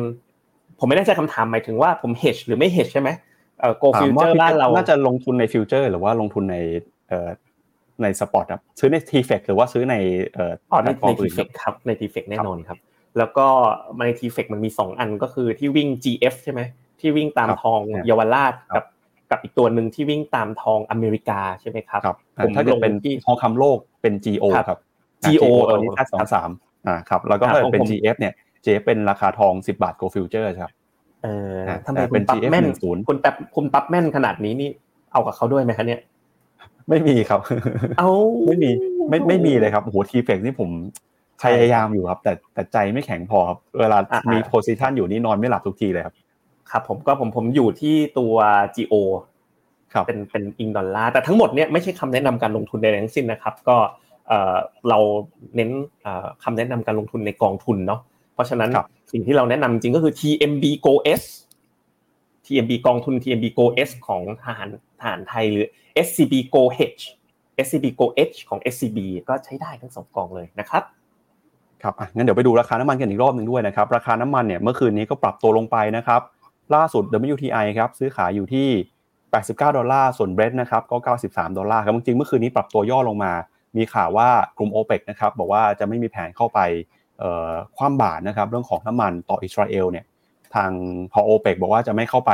ผมไม่แน่ใจคำถามหมายถึงว่าผม hedge หรือไม่ hedge ใช่มั้ยGo Future บ้านเราน่าจะลงทุนใน Future หรือว่าลงทุนในSpot ครับซื้อใน TFX หรือว่าซื้อในใน TFX ครับใน TFX แน่นอนครับแล้วก็ใน TFX มันมี2อันก็คือที่วิ่ง GF ใช่มั้ยที่วิ่งตามทองเยาวราชกับอีกตัวนึงที่วิ่งตามทองอเมริกาใช่มั้ยครับผมถ้าเกิดเป็นทองคำโลกเป็น GO ครับ GO ตัวนี้23ครับแล้วก็เป็น GF เนี่ย GF เป็นราคาทอง10บาท Gold Future ครับทำไมเป็น GF 10คุณปั๊บแม่นขนาดนี้นี่เอากับเค้าด้วยมั้ยคะเนี่ยไม่มีครับเอ้าไม่มีเลยครับโห TFX นี่ผมพยายามอยู่ครับแต่ใจไม่แข็งพอครับเวลามีโพสิชั่นอยู่นี่นอนไม่หลับทุกทีเลยครับครับผมก็ผมอยู่ที่ตัว GO ครับเป็นอิงดอลลาร์แต่ทั้งหมดเนี่ยไม่ใช่คำแนะนำการลงทุนใดทั้งสิ้นนะครับก็เราเน้นคำแนะนำการลงทุนในกองทุนเนาะเพราะฉะนั้นสิ่งที่เราแนะนำจริงก็คือ TMB Go S TMB กองทุน TMB Go S ของทหารไทยหรือ SCB Go H SCB Go H ของ SCB ก็ใช้ได้ทั้ง2กองเลยนะครับครับอ่ะงั้นเดี๋ยวไปดูราคาน้ำมันกันอีกรอบนึงด้วยนะครับราคาน้ำมันเนี่ยเมื่อคืนนี้ก็ปรับตัวลงไปนะครับล่าสุด WTI ครับซื้อขายอยู่ที่89ดอลลาร์ส่วน Brent นะครับก็93ดอลลาร์ครับจริงๆเมื่อคืนนี้ปรับตัวย่อลงมามีข่าวว่ากลุ่ม OPEC นะครับบอกว่าจะไม่มีแผนเข้าไปคว่ำบาตรนะครับเรื่องของน้ำมันต่ออิสราเอลเนี่ยทางพอ OPEC บอกว่าจะไม่เข้าไป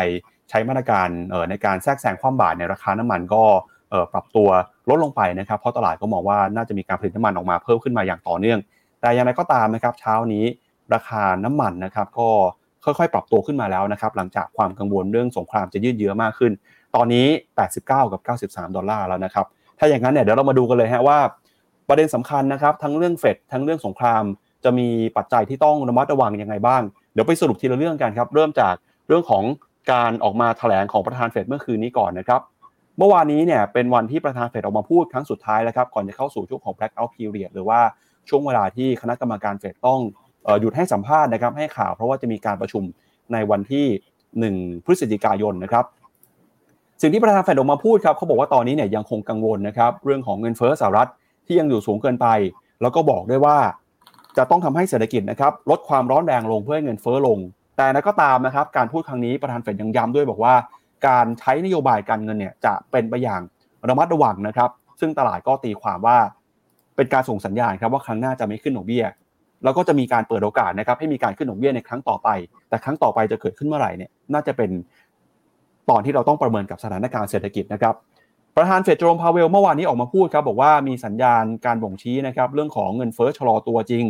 ใช้มาตรการในการแทรกแซงคว่ำบาตรในราคาน้ำมันก็ปรับตัวลดลงไปนะครับเพราะตลาดก็มองว่าน่าจะมีการผลิตน้ำมันออกมาเพิ่มขึ้นมาอย่างต่อเนื่องแต่อย่างไรก็ตามนะครับเช้านี้ราคาน้ำมันนะครับก็ค่อยๆปรับตัวขึ้นมาแล้วนะครับหลังจากความกังวลเรื่องสงครามจะยืดเยื้อมากขึ้นตอนนี้89กับ93ดอลลาร์แล้วนะครับถ้าอย่างนั้นเนี่ยเดี๋ยวเรามาดูกันเลยฮะว่าประเด็นสำคัญนะครับทั้งเรื่องเฟดทั้งเรื่องสงครามจะมีปัจจัยที่ต้องระมัดระวังยังไงบ้างเดี๋ยวไปสรุปทีละเรื่องกันครับเริ่มจากเรื่องของการออกมาแถลงของประธานเฟดเมื่อคืนนี้ก่อนนะครับเมื่อวานนี้เนี่ยเป็นวันที่ประธานเฟดออกมาพูดครั้งสุดท้ายแล้วครับก่อนจะเข้าสู่ช่วงของ blackout period หรือว่าช่วงเวลาที่คณะกรรมการเฟดต้องหยุดให้สัมภาษณ์นะครับให้ข่าวเพราะว่าจะมีการประชุมในวันที่1พฤศจิกายนนะครับสิ่งที่ประธานเฟดออกมาพูดครับเขาบอกว่าตอนนี้เนี่ยยังคงกังวลนะครับเรื่องของเงินเฟ้อสหรัฐที่ยังอยู่สูงเกินไปแล้วก็บอกด้วยว่าจะต้องทำให้เศรษฐกิจนะครับลดความร้อนแรงลงเพื่อให้เงินเฟ้อลงแต่นั้นก็ตามนะครับการพูดครั้งนี้ประธานเฟดยังย้ำด้วยบอกว่าการใช้นโยบายการเงินเนี่ยจะเป็นไปอย่างระมัดระวังนะครับซึ่งตลาดก็ตีความว่า เป็นการส่งสัญญาณครับว่าครั้งหน้าจะไม่ขึ้นดอกเบี้ยแล้วก็จะมีการเปิดโอกาสนะครับให้มีการขึ้นดอกเบี้ยในครั้งต่อไปแต่ครั้งต่อไปจะเกิดขึ้นเมื่อไหร่เนี่ยน่าจะเป็นตอนที่เราต้องประเมินกับสถานการณ์เศรษฐกิจนะครับประธานเฟดโจมพาเวลเมื่อวานนี้ออกมาพูดครับบอกว่ามีสัญญาณการบ่งชี้นะครับเรื่องของเงินเฟ้อชะลอตัวจริง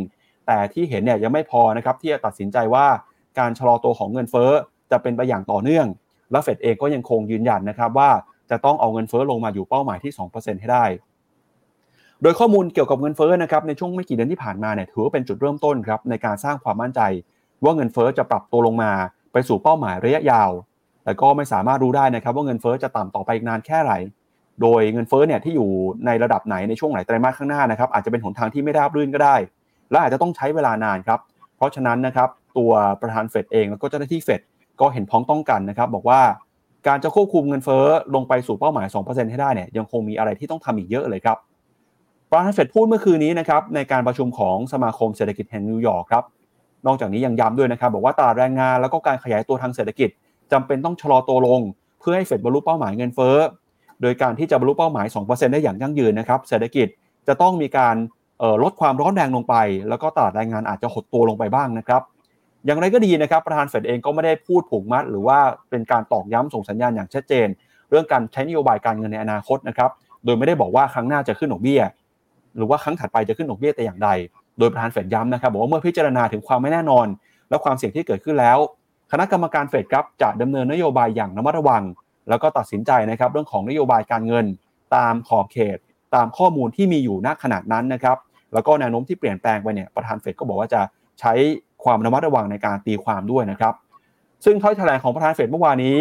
แต่ที่เห็นเนี่ยยังไม่พอนะครับที่จะตัดสินใจว่าการชะลอตัวของเงินเฟ้อจะเป็นไปอย่างต่อเนื่องและเฟดเองก็ยังคงยืนยันนะครับว่าจะต้องเอาเงินเฟ้อลงมาอยู่เป้าหมายที่ 2% ให้ได้โดยข้อมูลเกี่ยวกับเงินเฟ้อนะครับในช่วงไม่กี่เดือนที่ผ่านมาเนี่ยถือว่าเป็นจุดเริ่มต้นครับในการสร้างความมั่นใจว่าเงินเฟ้อจะปรับตัวลงมาไปสู่เป้าหมายระยะยาวแต่ก็ไม่สามารถรู้ได้นะครับว่าเงินเฟ้อจะต่ำต่อไปอีกนานแค่ไหนโดยเงินเฟ้อเนี่ยที่อยู่ในระดับไหนในช่วงไหนไตรมาสข้างหน้านะครับอาจจะเป็นหนทางที่ไม่ราบรื่นก็ได้และอาจจะต้องใช้เวลานานครับเพราะฉะนั้นนะครับตัวประธานเฟดเองแล้วก็เจ้าหน้าที่เฟดก็เห็นพ้องต้องกันนะครับบอกว่าการจะควบคุมเงินเฟ้อลงไปสู่เป้าหมาย 2% ให้ได้เนี่ยยังคงมีอะไรที่ต้องทำอีกเยอะเลยครับประธานเฟดพูดเมื่อคืนนี้นะครับในการประชุมของสมาคมเศรษฐกิจแห่งนิวยอร์กครับนอกจากนี้ยังย้ำด้วยนะครับบอกว่าตลาดแรงงานแล้วก็การขยายตัวทางเศรษฐกิจจำเป็นต้องชะลอตัวลงเพื่อให้เฟดบรรลุเป้าหมายเงินเฟ้อโดยการที่จะบรรลุเป้าหมาย 2% ได้อย่างยั่งยืนนะครับเศรษฐกิจจะต้องมีการลดความร้อนแรงลงไปแล้วก็ตลาดแรงงานอาจจะหดตัวลงไปบ้างนะครับอย่างไรก็ดีนะครับประธานเฟดเองก็ไม่ได้พูดผูกมัดหรือว่าเป็นการตอกย้ำส่งสัญญาณอย่างชัดเจนเรื่องการใช้นโยบายการเงินในอนาคตนะครับโดยไม่ได้บอกว่าครั้งหน้าจะขึ้นดอกเบี้ยหรือว่าครั้งถัดไปจะขึ้นดอกเบี้ยแต่อย่างใดโดยประธานเฟดย้ำนะครับบอกว่าเมื่อพิจารณาถึงความไม่แน่นอนและความเสี่ยงที่เกิดขึ้นแล้วคณะกรรมการเฟดครับจะดำเนินนโยบายอย่างระมัดระวังแล้วก็ตัดสินใจนะครับเรื่องของนโยบายการเงินตามขอบเขตตามข้อมูลที่มีอยู่ณขณะนั้นนะครับแล้วก็แนวโน้มที่เปลี่ยนแปลงไปเนี่ยประธานเฟดก็บอกว่าจะใช้ความระมัดระวังในการตีความด้วยนะครับซึ่งถ้อยแถลงของประธานเฟดเมื่อวานนี้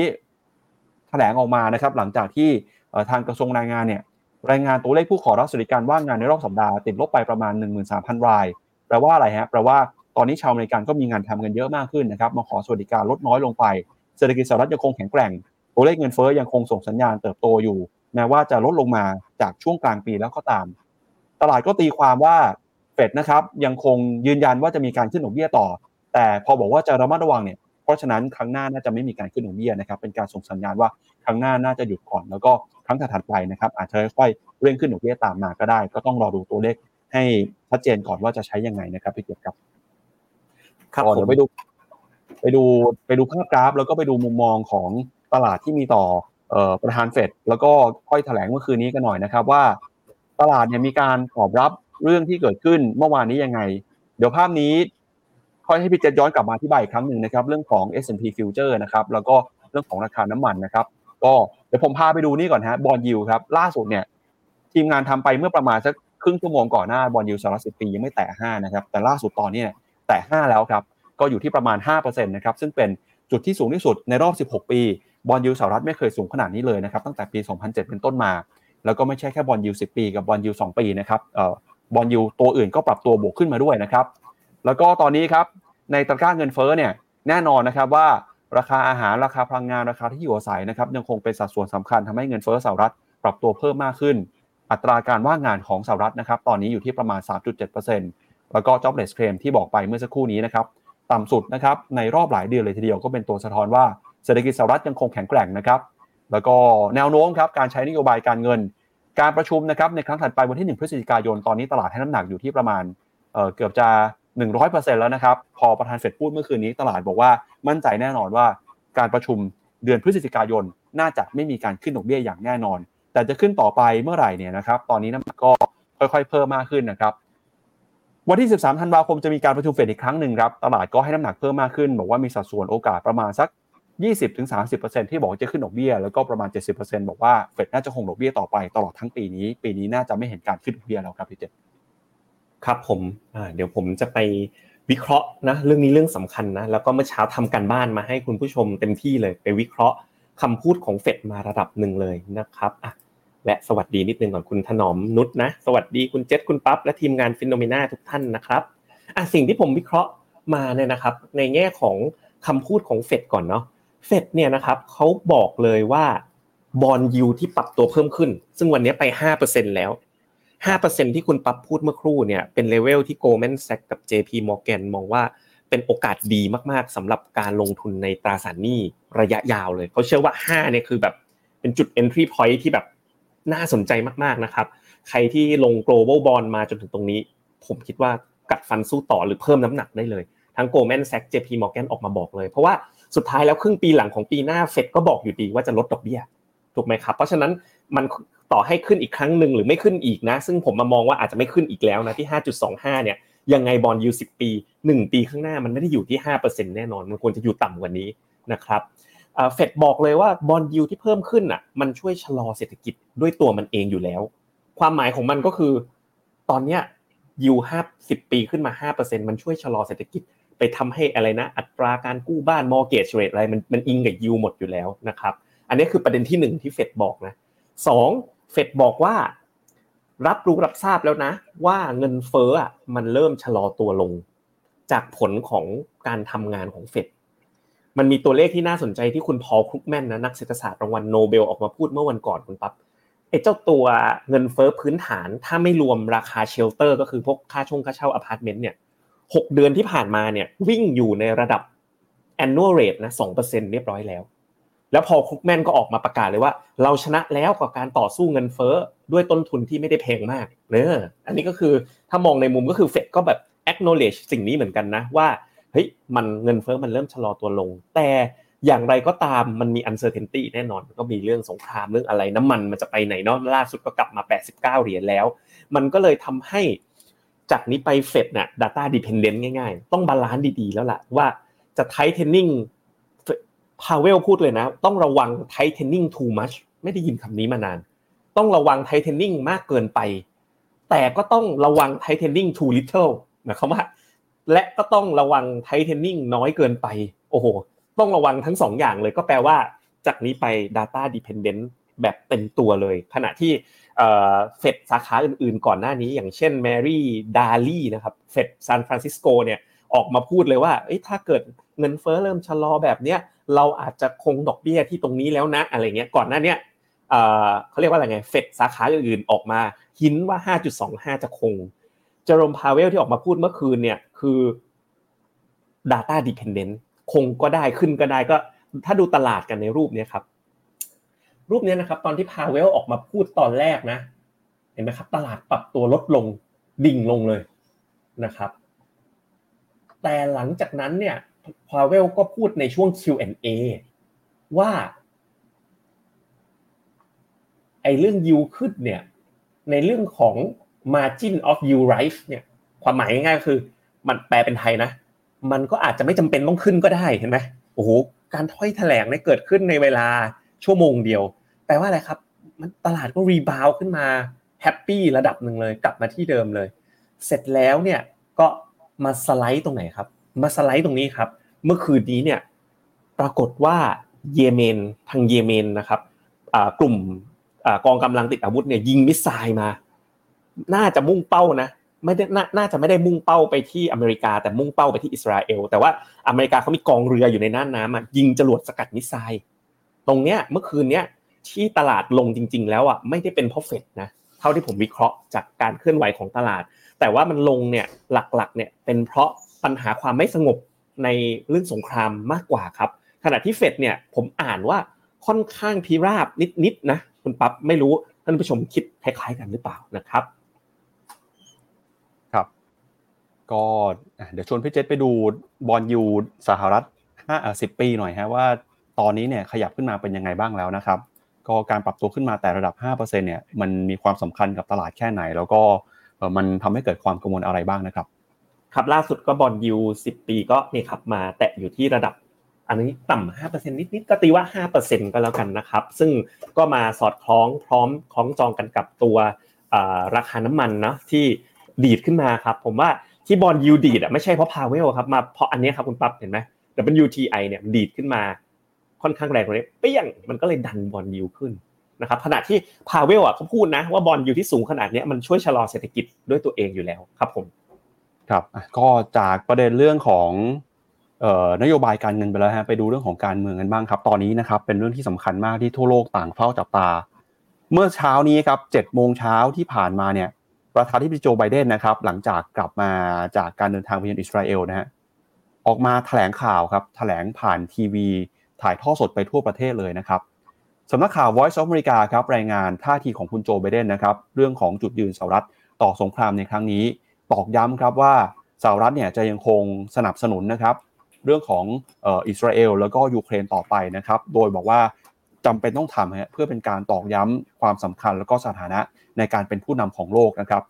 แถลงออกมานะครับหลังจากที่ทางกระทรวงแรงงานเนี่ยรายงานตัวเลขผู้ขอรับสวัสดิการว่างงานในรอบสัปดาห์ติดลบไปประมาณ 13,000 รายแปลว่าอะไรฮะแปลว่าตอนนี้ชาวอเมริกันก็มีงานทำกันเยอะมากขึ้นนะครับมาขอสวัสดิการลดน้อยลงไปเศรษฐกิจสหรัฐยังคงแข็งแกร่งตัวเลขเงินเฟ้อยังคงส่งสัญญาณเติบโตอยู่แม้ว่าจะลดลงมาจากช่วงกลางปีแล้วก็ตามตลาดก็ตีความว่าเฟดนะครับยังคงยืนยันว่าจะมีการขึ้นดอกเบี้ยต่อแต่พอบอกว่าจะระมัดระวังเนี่ยเพราะฉะนั้นครั้งหน้าน่าจะไม่มีการขึ้นดอกเบี้ยนะครับเป็นการส่งสัญญาณว่าครั้งหน้าน่าจะหยุดก่อนแล้วก็ครั้งถัดไปนะครับอาจจะค่อยๆเร่งขึ้นดอกเบี้ยตามมาก็ได้ก็ต้องรอดูตัวเลขให้ชัดเจนก่อนว่าจะใช้ยังไงนะครับพี่เกียรติครับครับเดี๋ยวไปดูภาพกราฟแล้วก็ไปดูมุมมองของตลาดที่มีต่อประธานเฟดแล้วก็ค่อยแถลงเมื่อคืนนี้กันหน่อยนะครับว่าตลาดเนี่ยมีการตอบรับเรื่องที่เกิดขึ้นเมื่อวานนี้ยังไงเดี๋ยวภาพนี้ค่อยให้พี่เจษย้อนกลับมาอธิบายอีกครั้งหนึ่งนะครับเรื่องของ S&P Future นะครับแล้วก็เรื่องของราคาน้ำมันนะครับก็เดี๋ยวผมพาไปดูนี่ก่อนฮะบอนด์ยิลด์ครับล่าสุดเนี่ยทีมงานทำไปเมื่อประมาณสักครึ่งชั่วโมงก่อนหน้าบอนด์ยิลด์10 ปียังไม่แตะ5นะครับแต่ล่าสุดตอนนี้เนี่ยแตะ5แล้วครับก็อยู่ที่ประมาณ 5% นะครับซึ่งเป็นจุดที่สูงที่สุดในรอบ16 ปีบอนด์ยิลด์สหรัฐไม่เคยสูงขนาดนี้เลยนะครับตั้งแต่ปี 2007 เป็นต้นมาแล้วก็ไม่ใช่แค่บอนด์ยิลด์10 ปีกับบอนด์ยิลด์2 ปีนะครับบอนด์ยิลด์ตัวอื่นก็ปรับตัวบวกขึ้นมาด้วยนะครับแล้วก็ตอนนี้ครับในตะกร้าเงินเฟ้อเนี่ยแน่นอนนะครับว่าราคาอาหารราคาพลังงานราคาที่อยู่อาศัยนะครับยังคงเป็นสัดส่วนสำคัญทำให้เงินเฟ้อสหรัฐปรับตัวเพิ่มมากขึ้นอัตราการว่างงานของสหรัฐนะครับตอนนี้อยู่ที่ประมาณ 3.7% แล้วก็ jobless claim ที่บอกไปเมื่อสักครู่นี้นะครับต่ำสุดนะครับในรอบหลายเดือนเลยทีเดียวก็เป็นตัวสะท้อนว่าเศรษฐกิจสหรัฐยังคงแข็งแกร่งนะครับแล้วก็แนวโน้มครับการใช้นโยบายการเงินการประชุมนะครับในครั้งถัดไปวันที่1 พฤศจิกายนตอนนี้ตลาดให้น้ำหนักอยู่ที่ประมาณเกือบจะ 100% แล้วนะครับพอประธานเฟดพูดเมื่อคืนนี้ตลาดบอกว่ามั่นใจแน่นอนว่าการประชุมเดือนพฤศจิกายนน่าจะไม่มีการขึ้นดอกเบี้ยอย่างแน่นอนแต่จะขึ้นต่อไปเมื่อไหร่เนี่ยนะครับตอนนี้น้ำหนักก็ค่อยๆเพิ่มมากขึ้นนะครับวันที่13 ธันวาคมจะมีการประชุมเฟดอีกครั้งนึงครับตลาดก็ให้น้ำหนักเพิ่มมากขึ้นบอกว่ามีสัดส่วนโอกาสประมาณสัก20-30% ที่บอกจะขึ้นดอกเบี้ยแล้วก็ประมาณ 70% บอกว่าเฟดน่าจะคงดอกเบี้ยต่อไปตลอดทั้งปีนี้น่าจะไม่เห็นการขึ้นดอกเบี้ยแล้วครับพี่เจษครับผมเดี๋ยวผมจะไปวิเคราะห์นะเรื่องนี้เรื่องสำคัญนะแล้วก็เมื่อเช้าทำการบ้านมาให้คุณผู้ชมเต็มที่เลยไปวิเคราะห์คำพูดของเฟดมาระดับหนึ่งเลยนะครับและสวัสดีนิดนึงก่อนคุณถนอมนุชนะสวัสดีคุณเจษคุณปั๊บและทีมงาน phenomena ทุกท่านนะครับสิ่งที่ผมวิเคราะห์มาเนี่ยนะครับในแง่ของคำพูดของเฟดก่อนเนาะเฟดเนี่ยนะครับเขาบอกเลยว่าบอนด์ยิลด์ที่ปรับตัวเพิ่มขึ้นซึ่งวันนี้ไป 5% แล้ว 5% ที่คุณปั๊บพูดเมื่อครู่เนี่ยเป็นเลเวลที่ Goldman Sachs กับ JP Morgan มองว่าเป็นโอกาสดีมากๆสำหรับการลงทุนในตราสารหนี้ระยะยาวเลยเขาเชื่อว่า5เนี่ยคือแบบเป็นจุด entry point ที่แบบ น่าสนใจมากๆนะครับใครที่ลง global bond มาจนถึงตรงนี้ผมคิดว่ากัดฟันสู้ต่อหรือเพิ่มน้ำหนักได้เลยทั้ง Goldman Sachs JP Morgan ออกมาบอกเลยเพราะว่าสุดท้ายแล้วครึ่งปีหลังของปีหน้าเฟดก็บอกอยู่ดีว่าจะลดดอกเบี้ยถูกไหมครับเพราะฉะนั้นมันต่อให้ขึ้นอีกครั้งนึงหรือไม่ขึ้นอีกนะซึ่งผมมามองว่าอาจจะไม่ขึ้นอีกแล้วนะที่ 5.25 เนี่ยยังไงบอนด์ยิว10ปี1ปีข้างหน้ามันไม่ได้อยู่ที่ 5% แน่นอนมันควรจะอยู่ต่ำกว่านี้นะครับเฟดบอกเลยว่าบอนด์ยิวที่เพิ่มขึ้นน่ะมันช่วยชะลอเศรษฐกิจด้วยตัวมันเองอยู่แล้วความหมายของมันก็คือตอนเนี้ยยิว50ปีขึ้นมา 5% มันช่วยชะลอเศรษฐกิจไปทำให้อะไรนะอัตราการกู้บ้าน mortgage rate อะไรมันอิงกับยิวหมดอยู่แล้วนะครับอันนี้คือประเด็นที่1ที่เฟดบอกนะ2เฟดบอกว่ารับรู้รับทราบแล้วนะว่าเงินเฟ้อมันเริ่มชะลอตัวลงจากผลของการทำงานของเฟดมันมีตัวเลขที่น่าสนใจที่คุณพอลครุกแมนนะนักเศรษฐศาสตร์รางวัลโนเบลออกมาพูดเมื่อวันก่อนคุณปั๊บเจ้าตัวเงินเฟ้อพื้นฐานถ้าไม่รวมราคาเชลเตอร์ก็คือพวกค่าเช่าอพาร์ตเมนต์เนี่ย6เดือนที่ผ่านมาเนี่ยวิ่งอยู่ในระดับ annual rate นะ 2% เรียบร้อยแล้วแล้วพอคุกแมนก็ออกมาประกาศเลยว่าเราชนะแล้วกับการต่อสู้เงินเฟ้อด้วยต้นทุนที่ไม่ได้แพงมากอันนี้ก็คือถ้ามองในมุมก็คือเฟดก็แบบ acknowledge สิ่งนี้เหมือนกันนะว่าเฮ้ยมันเงินเฟ้อมันเริ่มชะลอตัวลงแต่อย่างไรก็ตามมันมี uncertainty แน่นอนก็มีเรื่องสงครามเรื่องอะไรน้ำมันมันจะไปไหนเนาะล่าสุดก็กลับมา89เหรียญแล้วมันก็เลยทำให้จากนี้ไปเฟดน่ะ data dependent ง่ายๆต้องบาลานซ์ดีๆแล้วล่ะว่าจะ tightening Powell พูดเลยนะต้องระวัง tightening too much ไม่ได้ยินคำนี้มานานต้องระวัง tightening มากเกินไปแต่ก็ต้องระวัง tightening too little หมายความว่าและก็ต้องระวัง tightening น้อยเกินไปโอ้โหต้องระวังทั้ง2 อย่างเลยก็แปลว่าจากนี้ไป data dependent แบบเต็มตัวเลยขณะที่เฟดสาขาอื่นๆก่อนหน้านี้อย่างเช่นแมรี่ดาลี่นะครับเฟดซานฟรานซิสโกเนี่ยออกมาพูดเลยว่าเอ้ยถ้าเกิดเงินเฟ้อเริ่มชะลอแบบเนี้ยเราอาจจะคงดอกเบี้ยที่ตรงนี้แล้วนะอะไรเงี้ยก่อนหน้าเนี้ยเค้าเรียกว่าอะไรไงเฟดสาขาอื่นๆออกมาหินว่า 5.25 จะคงเจอโรมพาวเวลที่ออกมาพูดเมื่อคืนเนี่ยคือ data dependent คงก็ได้ขึ้นก็ได้ก็ถ้าดูตลาดกันในรูปเนี้ยครับรูปนี้นะครับตอนที่พาวเวลออกมาพูดตอนแรกนะเห็นมั้ยครับตลาดปรับตัวลดลงดิ่งลงเลยนะครับแต่หลังจากนั้นเนี่ยพาวเวลก็พูดในช่วง Q&A ว่าไอ้เรื่อง yield ขึ้นเนี่ยในเรื่องของ margin of yield rise เนี่ยความหมายง่ายๆคือมันแปลเป็นไทยนะมันก็อาจจะไม่จำเป็นต้องขึ้นก็ได้เห็นไหมโอ้โหการถ้อยแถลงเนี่ยเกิดขึ้นในเวลาชั่วโมงเดียวแปลว่าอะไรครับมันตลาดก็รีบาวด์ขึ้นมาแฮปปี้ระดับหนึ่งเลยกลับมาที่เดิมเลยเสร็จแล้วเนี่ยก็มาสไลด์ตรงไหนครับมาสไลด์ตรงนี้ครับเมื่อคืนนี้เนี่ยปรากฏว่าเยเมนทางเยเมนนะครับกลุ่มกองกำลังติดอาวุธเนี่ยยิงมิสไซล์มาน่าจะมุ่งเป้านะไม่ได้น่าจะไม่ได้มุ่งเป้าไปที่อเมริกาแต่มุ่งเป้าไปที่อิสราเอลแต่ว่าอเมริกาเขามีกองเรืออยู่ในน่านน้ำอ่ะยิงจรวดสกัดมิสไซล์ตรงเนี้ยเมื่อคืนเนี้ยที่ตลาดลงจริงๆแล้วอ่ะไม่ได้เป็นเพราะเฟดนะเท่าที่ผมวิเคราะห์จากการเคลื่อนไหวของตลาดแต่ว่ามันลงเนี่ยหลักๆเนี่ยเป็นเพราะปัญหาความไม่สงบในเรื่องสงครามมากกว่าครับขณะที่เฟดเนี่ยผมอ่านว่าค่อนข้างพิราบนิดๆนะคุณปั๊บไม่รู้ท่านผู้ชมคิดคล้ายๆกันหรือเปล่านะครับครับก็เดี๋ยวชวนพี่เจษไปดูบอนด์ยูสหรัฐ10 ปีหน่อยฮะว่าตอนนี้เนี่ยขยับขึ้นมาเป็นยังไงบ้างแล้วนะครับก็การปรับตัวขึ้นมาแต่ระดับ 5% เนี่ยมันมีความสำคัญกับตลาดแค่ไหนแล้วก็มันทำให้เกิดความกังวลอะไรบ้างนะครับครับล่าสุดก็บอนด์ยิว10ปีก็นี่ครับมาแตะอยู่ที่ระดับอันนี้ต่ำ 5% นิดๆก็ตีว่า 5% ก็แล้วกันนะครับซึ่งก็มาสอดคล้องพร้อมคล้องจองกันกับตัวราคาน้ำมันนะที่ดีดขึ้นมาครับผมว่าที่บอนด์ยิวดีดอ่ะไม่ใช่เพราะพาเวลครับมาเพราะอันนี้ครับคุณปั๊บเห็นไหม WTI เนี่ยดีดขึ้นมาค่อนข้างแรงเลยเปี้ยงมันก็เลยดันบอนด์ยิวขึ้นนะครับขณะที่พาเวลอ่ะเขาพูดนะว่าบอนด์ยิวที่สูงขนาดนี้มันช่วยชะลอเศรษฐกิจด้วยตัวเองอยู่แล้วครับผมครับก็จากประเด็นเรื่องของนโยบายการเงินไปแล้วฮะไปดูเรื่องของการเมืองกันบ้างครับตอนนี้นะครับเป็นเรื่องที่สำคัญมากที่ทั่วโลกต่างเฝ้าจับตาเมื่อเช้านี้ครับ 7:00 น.ที่ผ่านมาเนี่ยประธานาธิบดีโจไบเดนนะครับหลังจากกลับมาจากการเดินทางไปยังอิสราเอลนะฮะออกมาแถลงข่าวครับแถลงผ่านทีวีถ่ายทอดสดไปทั่วประเทศเลยนะครับ สำนักข่าว Voice of America ครับรายงานท่าทีของคุณโจไบเดนนะครับเรื่องของจุดยืนสหรัฐต่อสงครามในครั้งนี้ตอกย้ำครับว่าสหรัฐเนี่ยจะยังคงสนับสนุนนะครับเรื่องของอิสราเอลแล้วก็ยูเครนต่อไปนะครับโดยบอกว่าจำเป็นต้องทำเพื่อเป็นการตอกย้ำความสำคัญแล้วก็สถานะในการเป็นผู้นำของโลกนะครับ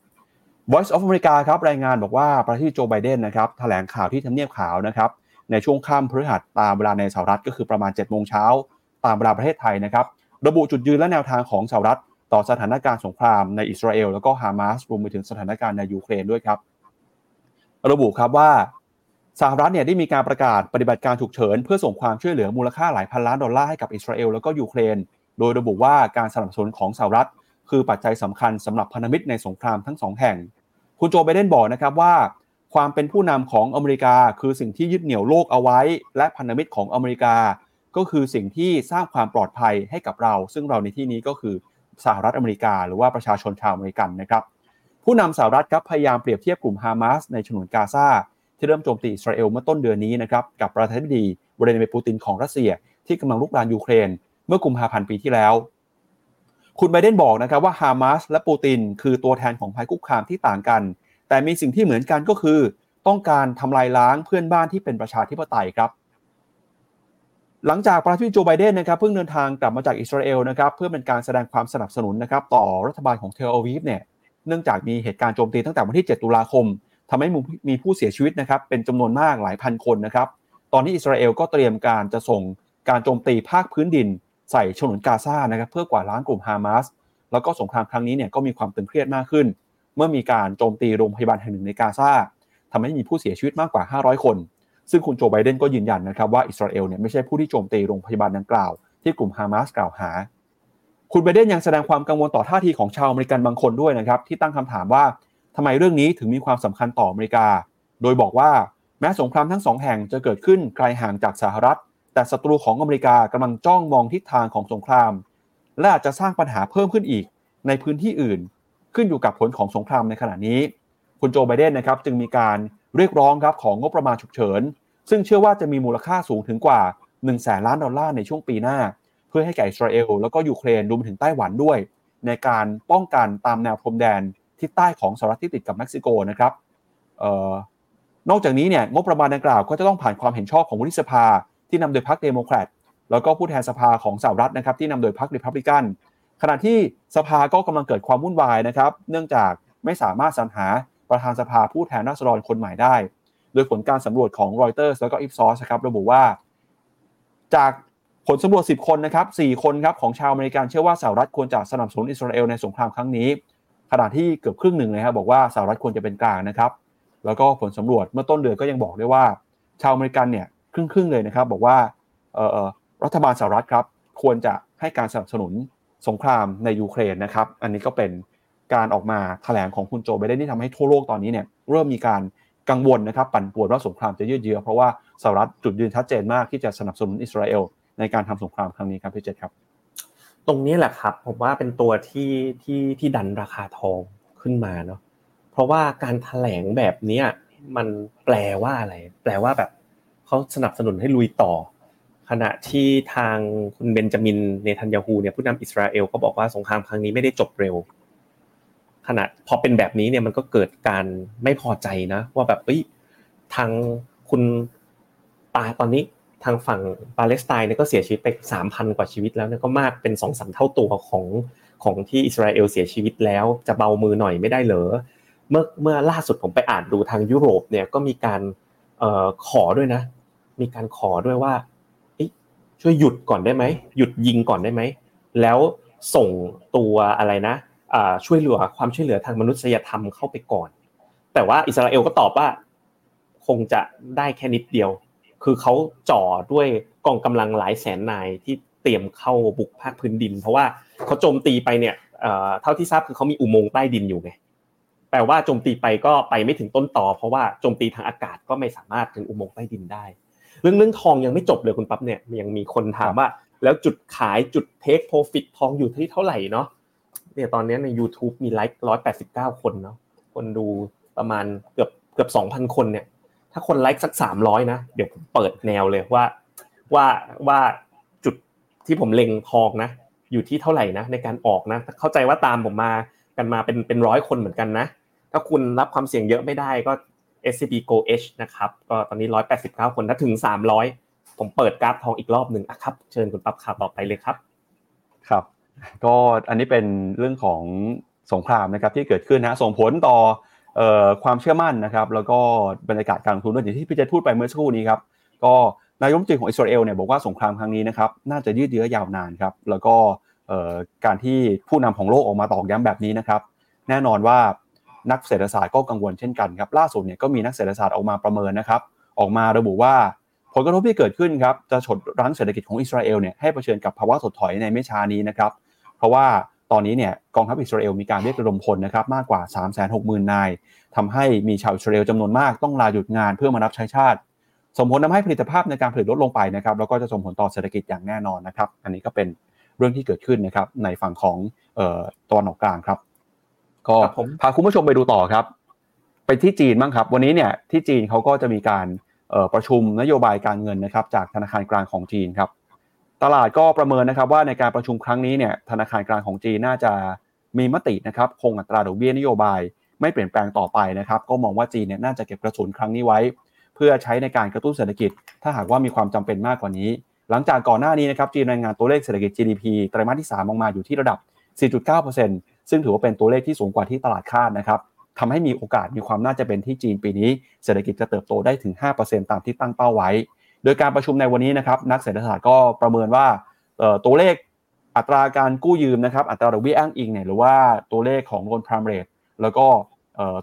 Voice of America ครับรายงานบอกว่าประธานาธิบดีโจไบเดนนะครับแถลงข่าวที่ทำเนียบขาวนะครับในช่วงค่ำพฤหัสตามเวลาในสหรัฐก็คือประมาณ 7:00 นตามเวลาประเทศไทยนะครับระบุจุดยืนและแนวทางของสหรัฐต่อสถานการณ์สงครามในอิสราเอลแล้วก็ฮามาสรวมไปถึงสถานการณ์ในยูเครนด้วยครับระบุครับว่าสหรัฐเนี่ยได้มีการประกาศปฏิบัติการฉุกเฉินเพื่อส่งความช่วยเหลือมูลค่าหลายพันล้านดอลลาร์ให้กับอิสราเอลแล้วก็ยูเครนโดยระบุว่าการสนับสนุนของสหรัฐคือปัจจัยสำคัญสำหรับพันธมิตรในสงครามทั้งสองแห่งคุณโจไบเดนบอกนะครับว่าความเป็นผู้นำของอเมริกาคือสิ่งที่ยึดเหนี่ยวโลกเอาไว้และพันธมิตรของอเมริกาก็คือสิ่งที่สร้างความปลอดภัยให้กับเราซึ่งเราในที่นี้ก็คือสหรัฐอเมริกาหรือว่าประชาชนชาวอเมริกันนะครับผู้นำสหรัฐครับพยายามเปรียบเทียบกลุ่มฮามาสในฉนวนกาซาที่เริ่มโจมตีอิสราเอลเมื่อต้นเดือนนี้นะครับกับประธานาธิบดีวลาดิเมียร์ปูตินของรัสเซียที่กำลังรุกรานยูเครนเมื่อกุมภาพันธ์ปีที่แล้วคุณไบเดนบอกนะครับว่าฮามาสและปูตินคือตัวแทนของภัยคุกคามที่ต่างกันแต่มีสิ่งที่เหมือนกันก็คือต้องการทำลายล้างเพื่อนบ้านที่เป็นประชาธิปไตยครับหลังจากประธานาธิบดีโจไบเดนนะครับเพิ่งเดินทางกลับมาจากอิสราเอลนะครับเพื่อเป็นการแสดงความสนับสนุนนะครับต่อรัฐบาลของเทลอาวีฟเนี่ยเนื่องจากมีเหตุการณ์โจมตีตั้งแต่วันที่7ตุลาคมทำให้มีผู้เสียชีวิตนะครับเป็นจำนวนมากหลายพันคนนะครับตอนนี้อิสราเอลก็เตรียมการจะส่งการโจมตีภาคพื้นดินใส่ฉนวนกาซานะครับเพื่อกวาดล้างกลุ่มฮามาสแล้วก็สงครามครั้งนี้เนี่ยก็มีความตึงเครียดมากขึ้นเมื่อมีการโจมตีโรงพยาบาลแห่งหนึ่งในกาซาทำให้มีผู้เสียชีวิตมากกว่า500คนซึ่งคุณโจไบเดนก็ยืนยันนะครับว่าอิสราเอลเนี่ยไม่ใช่ผู้ที่โจมตีโรงพยาบาลดังกล่าวที่กลุ่มฮามาสกล่าวหาคุณไบเดนยังแสดงความกังวลต่อท่าทีของชาวอเมริกันบางคนด้วยนะครับที่ตั้งคำถามว่าทำไมเรื่องนี้ถึงมีความสำคัญต่ออเมริกาโดยบอกว่าแม้สงครามทั้งสองแห่งจะเกิดขึ้นไกลห่างจากสหรัฐแต่ศัตรูของอเมริกากำลังจ้องมองทิศทางของสงครามและอาจจะสร้างปัญหาเพิ่มขึ้นอีกในพื้นที่อื่นขึ้นอยู่กับผลของสงครามในขณะนี้คุณโจไบเดนนะครับจึงมีการเรียกร้องครับของงบประมาณฉุกเฉินซึ่งเชื่อว่าจะมีมูลค่าสูงถึงกว่า 100,000 ล้านดอลลาร์ในช่วงปีหน้าเพื่อให้แก่อิสราเอลแล้วก็ยูเครนรวมถึงไต้หวันด้วยในการป้องกันตามแนวพรมแดนทิศใต้ของสหรัฐที่ติดกับเม็กซิโกนะครับนอกจากนี้เนี่ยงบประมาณดังกล่าวก็จะต้องผ่านความเห็นชอบของวุฒิสภาที่นำโดยพรรคเดโมแครตแล้วก็ผู้แทนสภาของสหรัฐนะครับที่นำโดยพรรครีพับลิกันขณะที่สภาก็กำลังเกิดความวุ่นวายนะครับเนื่องจากไม่สามารถสรรหาประธานสภาผู้แทนราษฎรคนใหม่ได้โดยผลการสำรวจของรอยเตอร์สแล้วก็อิฟซอสครับระบุว่าจากผลสำรวจ10คนนะครับ4คนครับของชาวอเมริกันเชื่อว่าสหรัฐควรจะสนับสนุนอิสราเอลในสงครามครั้งนี้ขณะที่เกือบครึ่งหนึ่งนะครับบอกว่าสหรัฐควรจะเป็นกลางนะครับแล้วก็ผลสำรวจเมื่อต้นเดือนก็ยังบอกได้ว่าชาวอเมริกันเนี่ยครึ่งๆเลยนะครับบอกว่ารัฐบาลสหรัฐครับควรจะให้การสนับสนุนสงครามในยูเครนนะครับอันนี้ก็เป็นการออกมาแถลงของคุณโจไบเดนที่ทำให้ทั่วโลกตอนนี้เนี่ยเริ่มมีการกังวลนะครับปั่นป่วนว่าสงครามจะยืดเยื้อเพราะว่าสหรัฐจุดยืนชัดเจนมากที่จะสนับสนุนอิสราเอลในการทำสงครามครั้งนี้ครับพี่เจษครับตรงนี้แหละครับผมว่าเป็นตัวที่ดันราคาทองขึ้นมาเนาะเพราะว่าการแถลงแบบนี้มันแปลว่าอะไรแปลว่าแบบเขาสนับสนุนให้ลุยต่อขณะที่ทางคุณเบนจามินเนทันยาฮูเนี่ยผู้นำอิสราเอลก็บอกว่าสงครามครั้งนี้ไม่ได้จบเร็วขณะพอเป็นแบบนี้เนี่ยมันก็เกิดการไม่พอใจนะว่าแบบทางคุณตอนนี้ทางฝั่งปาเลสไตน์เนี่ยก็เสียชีวิตไป 3,000 กว่าชีวิตแล้วเนี่ยก็มากเป็น 2-3 เท่าตัวของที่อิสราเอลเสียชีวิตแล้วจะเบามือหน่อยไม่ได้เหรอเมื่อล่าสุดผมไปอ่านดูทางยุโรปเนี่ยก็มีการขอด้วยนะมีการขอด้วยว่าช่วยหยุดก่อนได้ไหมหยุดยิงก่อนได้ไหมแล้วส่งตัวอะไรนะช่วยเหลือความช่วยเหลือทางมนุษยธรรมเข้าไปก่อนแต่ว่าอิสราเอลก็ตอบว่าคงจะได้แค่นิดเดียวคือเขาจ่อด้วยกองกำลังหลายแสนนายที่เตรียมเข้าบุกภาคพื้นดินเพราะว่าเขาโจมตีไปเนี่ยเท่าที่ทราบคือเขามีอุโมงค์ใต้ดินอยู่ไงแปลว่าโจมตีไปก็ไปไม่ถึงต้นตอเพราะว่าโจมตีทางอากาศก็ไม่สามารถถึงอุโมงค์ใต้ดินได้เรื่องทองยังไม่จบเลยคุณปั๊บเนี่ยยังมีคนถามว่าแล้วจุดขายจุดเทคโปรฟิตทองอยู่ที่เท่าไหร่เนาะเนี่ยตอนนี้ใน YouTube มีไลค์189คนเนาะคนดูประมาณเกือบ 2,000 คนเนี่ยถ้าคนไลค์สัก300นะเดี๋ยวผมเปิดแนวเลยว่าจุดที่ผมเล็งทองนะ อยู่ที่เท่าไหร่นะในการออกนะเข้าใจว่าตามผมมากันมาเป็น100คนเหมือนกันนะถ้าคุณรับความเสี่ยงเยอะไม่ได้ก็ SCB Go H นะครับก็ตอนนี้189คนถ้าถึง300ผมเปิดกราฟทองอีกรอบนึงอ่ะครับเชิญคุณปั๊บข่าวต่อไปเลยครับครับก็อันนี้เป็นเรื่องของสงครามนะครับที่เกิดขึ้นนะส่งผลต่อความเชื่อมั่นนะครับแล้วก็บรรยากาศการลงทุนด้วยที่พี่เจษพูดไปเมื่อสักครู่นี้ครับก็นายกรัฐมนตรีของอิสราเอลเนี่ยบอกว่าสงครามครั้งนี้นะครับน่าจะยืดเยื้อยาวนานครับแล้วก็การที่ผู้นำของโลกออกมาตอกย้ำแบบนี้นะครับแน่นอนว่านักเศรษฐศาสตร์ก็กังวลเช่นกันครับล่าสุดเนี่ยก็มีนักเศรษฐศาสตร์ออกมาประเมินนะครับออกมาระบุว่าผลกระทบที่เกิดขึ้นครับจะฉดรั้งเศรษฐกิจของอิสราเอลเนี่ยให้เผชิญกับภาวะถดถอยในไม่ช้านี้นะครับเพราะว่าตอนนี้เนี่ยกองทัพอิสราเอลมีการเรียกระดมพลนะครับมากกว่า 360,000 นายทำให้มีชาวอิสราเอลจำนวนมากต้องลาหยุดงานเพื่อมารับใช้ชาติส่งผลทำให้ผลิตภาพในการผลิตลดลงไปนะครับแล้วก็จะส่งผลต่อเศรษฐกิจอย่างแน่นอนนะครับอันนี้ก็เป็นเรื่องที่เกิดขึ้นนะครับในฝั่งของตะวันออกกลางครับก็พาคุณผู้ชมไปดูต่อครับไปที่จีนบ้างครับวันนี้เนี่ยที่จีนเขาก็จะมีการประชุมนโยบายการเงินนะครับจากธนาคารกลางของจีนครับตลาดก็ประเมินนะครับว่าในการประชุมครั้งนี้เนี่ยธนาคารกลางของจีนน่าจะมีมตินะครับคงอัตราดอกเบี้ยนโยบายไม่เปลี่ยนแปลงต่อไปนะครับก็มองว่าจีนเนี่ยน่าจะเก็บกระสุนครั้งนี้ไว้เพื่อใช้ในการกระตุ้นเศรษฐกิจถ้าหากว่ามีความจำเป็นมากกว่านี้หลังจากก่อนหน้านี้นะครับจีนรายงานตัวเลขเศรษฐกิจ GDP ไตรมาสที่3ออกมาอยู่ที่ระดับ 4.9% ซึ่งถือว่าเป็นตัวเลขที่สูงกว่าที่ตลาดคาดนะครับทำให้มีโอกาสมีความน่าจะเป็นที่จีนปีนี้เศรษฐกิจจะเติบโตได้ถึง 5% ตามที่ตั้งเป้าไว้โดยการประชุมในวันนี้นะครับนักเศรษฐศาสตร์ก็ประเมินว่าตัวเลขอัตราการกู้ยืมนะครับอัตราดอกเบี้ยอ้างอิงเนี่ยหรือว่าตัวเลขของ Loan Prime Rate แล้วก็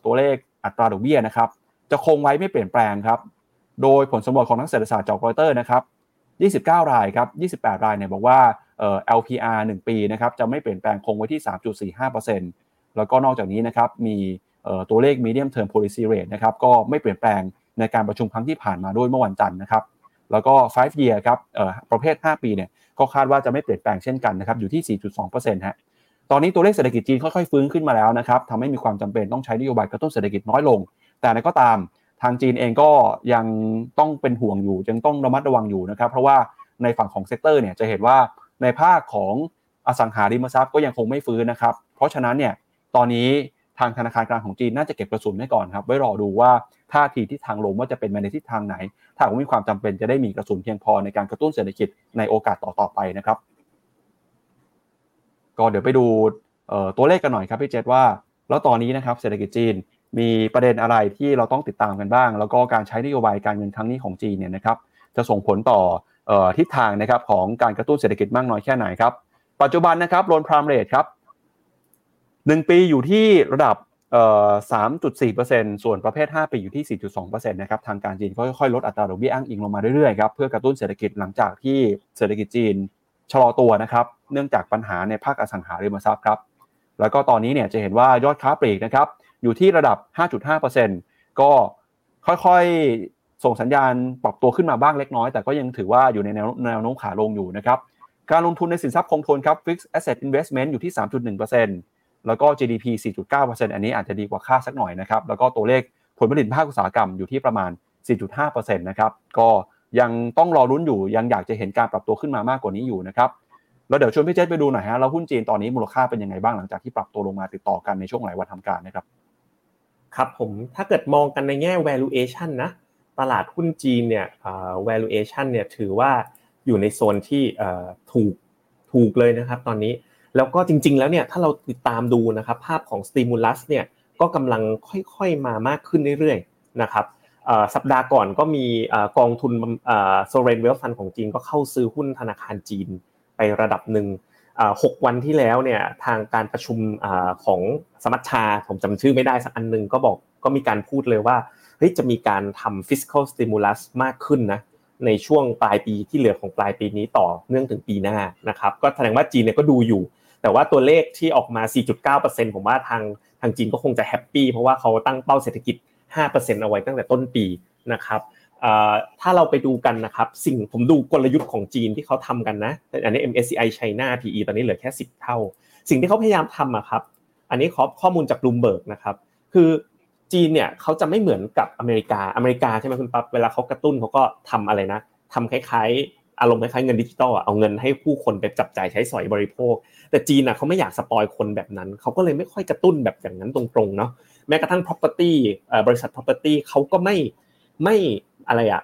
ตัวเลขอัตราดอกเบี้ยนะครับจะคงไว้ไม่เปลี่ยนแปลงครับโดยผลสำรวจของนักเศรษฐศาสตร์จากรอยเตอร์นะครับ29รายครับ28รายเนี่ยบอกว่าLPR 1 ปีนะครับจะไม่เปลี่ยนแปลงคงไว้ที่ 3.45% แล้วก็นอกจากนี้นะครับมีตัวเลข Medium Term Policy Rate นะครับก็ไม่เปลี่ยนแปลงในการประชุมครั้งที่ผ่านมาด้วยเมื่อวันจันทร์นะครับแล้วก็ 5 year ครับประเภท5ปีเนี่ยก็คาดว่าจะไม่เปลี่ยนแปลงเช่นกันนะครับอยู่ที่ 4.2% ฮะตอนนี้ตัวเลขเศรษฐกิจจีนค่อยๆฟื้นขึ้นมาแล้วนะครับทำให้มีความจำเป็นต้องใช้นโยบายกระตุ้นเศรษฐกิจน้อยลงแต่ในก็ตามทางจีนเองก็ยังต้องเป็นห่วงอยู่ยังต้องระมัดระวังอยู่นะครับเพราะว่าในฝั่งของเซกเตอร์เนี่ยจะเห็นว่าในภาคของอสังหาริมทรัพย์ก็ยังคงไม่ฟื้นนะครับเพราะฉะนั้นเนี่ยตอนนี้ทางธนาคารกลางของจีนน่าจะเก็บกระสุนไว้ก่อนครับไว้รอดูว่าท่าทีทิศทางลมว่าจะเป็นไปในทิศทางไหนถ้ามีความจำเป็นจะได้มีกระสุนเพียงพอในการกระตุ้นเศรษฐกิจในโอกาสต่อๆไปนะครับก็เดี๋ยวไปดูตัวเลขกันหน่อยครับพี่เจษว่าแล้วตอนนี้นะครับเศรษฐกิจจีนมีประเด็นอะไรที่เราต้องติดตามกันบ้างแล้วก็การใช้นโยบายการเงินครั้งนี้ของจีนเนี่ยนะครับจะส่งผลต่อทิศทางนะครับของการกระตุ้นเศรษฐกิจมากน้อยแค่ไหนครับปัจจุบันนะครับ Loan Prime Rate ครับ1ปีอยู่ที่ระดับ3.4% ส่วนประเภท5ปีอยู่ที่ 4.2% นะครับทางการจีนค่อยๆลดอัตราดอกเบี้ยอ้างอิงลงมาเรื่อยๆครับเพื่อกระตุ้นเศรษฐกิจหลังจากที่เศรษฐกิจจีนชะลอตัวนะครับเนื่องจากปัญหาในภาคอสังหาริมทรัพย์ครับแล้วก็ตอนนี้เนี่ยจะเห็นว่ายอดค้าปลีกนะครับอยู่ที่ระดับ 5.5% ก็ค่อยๆส่งสัญญาณปรับตัวขึ้นมาบ้างเล็กน้อยแต่ก็ยังถือว่าอยู่ในแนวโน้มขาลงอยู่นะครับการลงทุนในสินทรัพย์คงทนครับ Vix Asset Investment อยู่ที่ 3.1%แล้วก็ GDP 4.9% อันนี้อาจจะดีกว่าคาดสักหน่อยนะครับแล้วก็ตัวเลขผลผลิตภาคอุตสาหกรรมอยู่ที่ประมาณ 4.5% นะครับก็ยังต้องรอลุ้นอยู่ยังอยากจะเห็นการปรับตัวขึ้นมามากกว่านี้อยู่นะครับแล้วเดี๋ยวชวนพี่เจษไปดูหน่อยฮะแล้วหุ้นจีนตอนนี้มูลค่าเป็นยังไงบ้างหลังจากที่ปรับตัวลงมาติดต่อกันในช่วงหลายวันทำการนะครับครับผมถ้าเกิดมองกันในแง่ valuation นะตลาดหุ้นจีนเนี่ยvaluation เนี่ยถือว่าอยู่ในโซนที่ถูกเลยนะครับตอนนี้แล้วก็จริงๆแล้วเนี่ยถ้าเราติดตามดูนะครับภาพของสติมูลัสเนี่ยก็กำลังค่อยๆมามากขึ้นเรื่อยๆนะครับสัปดาห์ก่อนก็มีกองทุนโซเรนเวลฟันของจีนก็เข้าซื้อหุ้นธนาคารจีนไประดับหนึ่ง6วันที่แล้วเนี่ยทางการประชุมของสมัชชาผมจำชื่อไม่ได้สักอันนึงก็บอกก็มีการพูดเลยว่าเฮ้ยจะมีการทำ fiscal stimulus มากขึ้นนะในช่วงปลายปีที่เหลือของปลายปีนี้ต่อเนื่องถึงปีหน้านะครับก็แสดงว่าจีนเนี่ยก็ดูอยู่แต่ว่าตัวเลขที่ออกมา 4.9% ผมว่าทางจีนก็คงจะแฮปปี้เพราะว่าเขาตั้งเป้าเศรษฐกิจ 5% เอาไว้ตั้งแต่ต้นปีนะครับถ้าเราไปดูกันนะครับสิ่งผมดูกลยุทธ์ของจีนที่เขาทำกันนะอันนี้ MSCI China PE ตอนนี้เหลือแค่10เท่าสิ่งที่เขาพยายามทำครับอันนี้ข้อมูลจากบลูมเบิร์กนะครับคือจีนเนี่ยเขาจะไม่เหมือนกับอเมริกาใช่ไหมคุณปั๊บเวลาเขากระตุ้นเขาก็ทำอะไรนะทำคล้าย อารมณ์คล้ายๆเงินดิจิตอลอ่ะเอาเงินให้ผู้คนไปจับจ่ายใช้สอยบริโภคแต่จีนน่ะเขาไม่อยากสปอยคนแบบนั้นเขาก็เลยไม่ค่อยกระตุ้นแบบอย่างนั้นตรงๆเนาะแม้กระทั่ง property บริษัท property เขาก็ไม่อะไรอ่ะ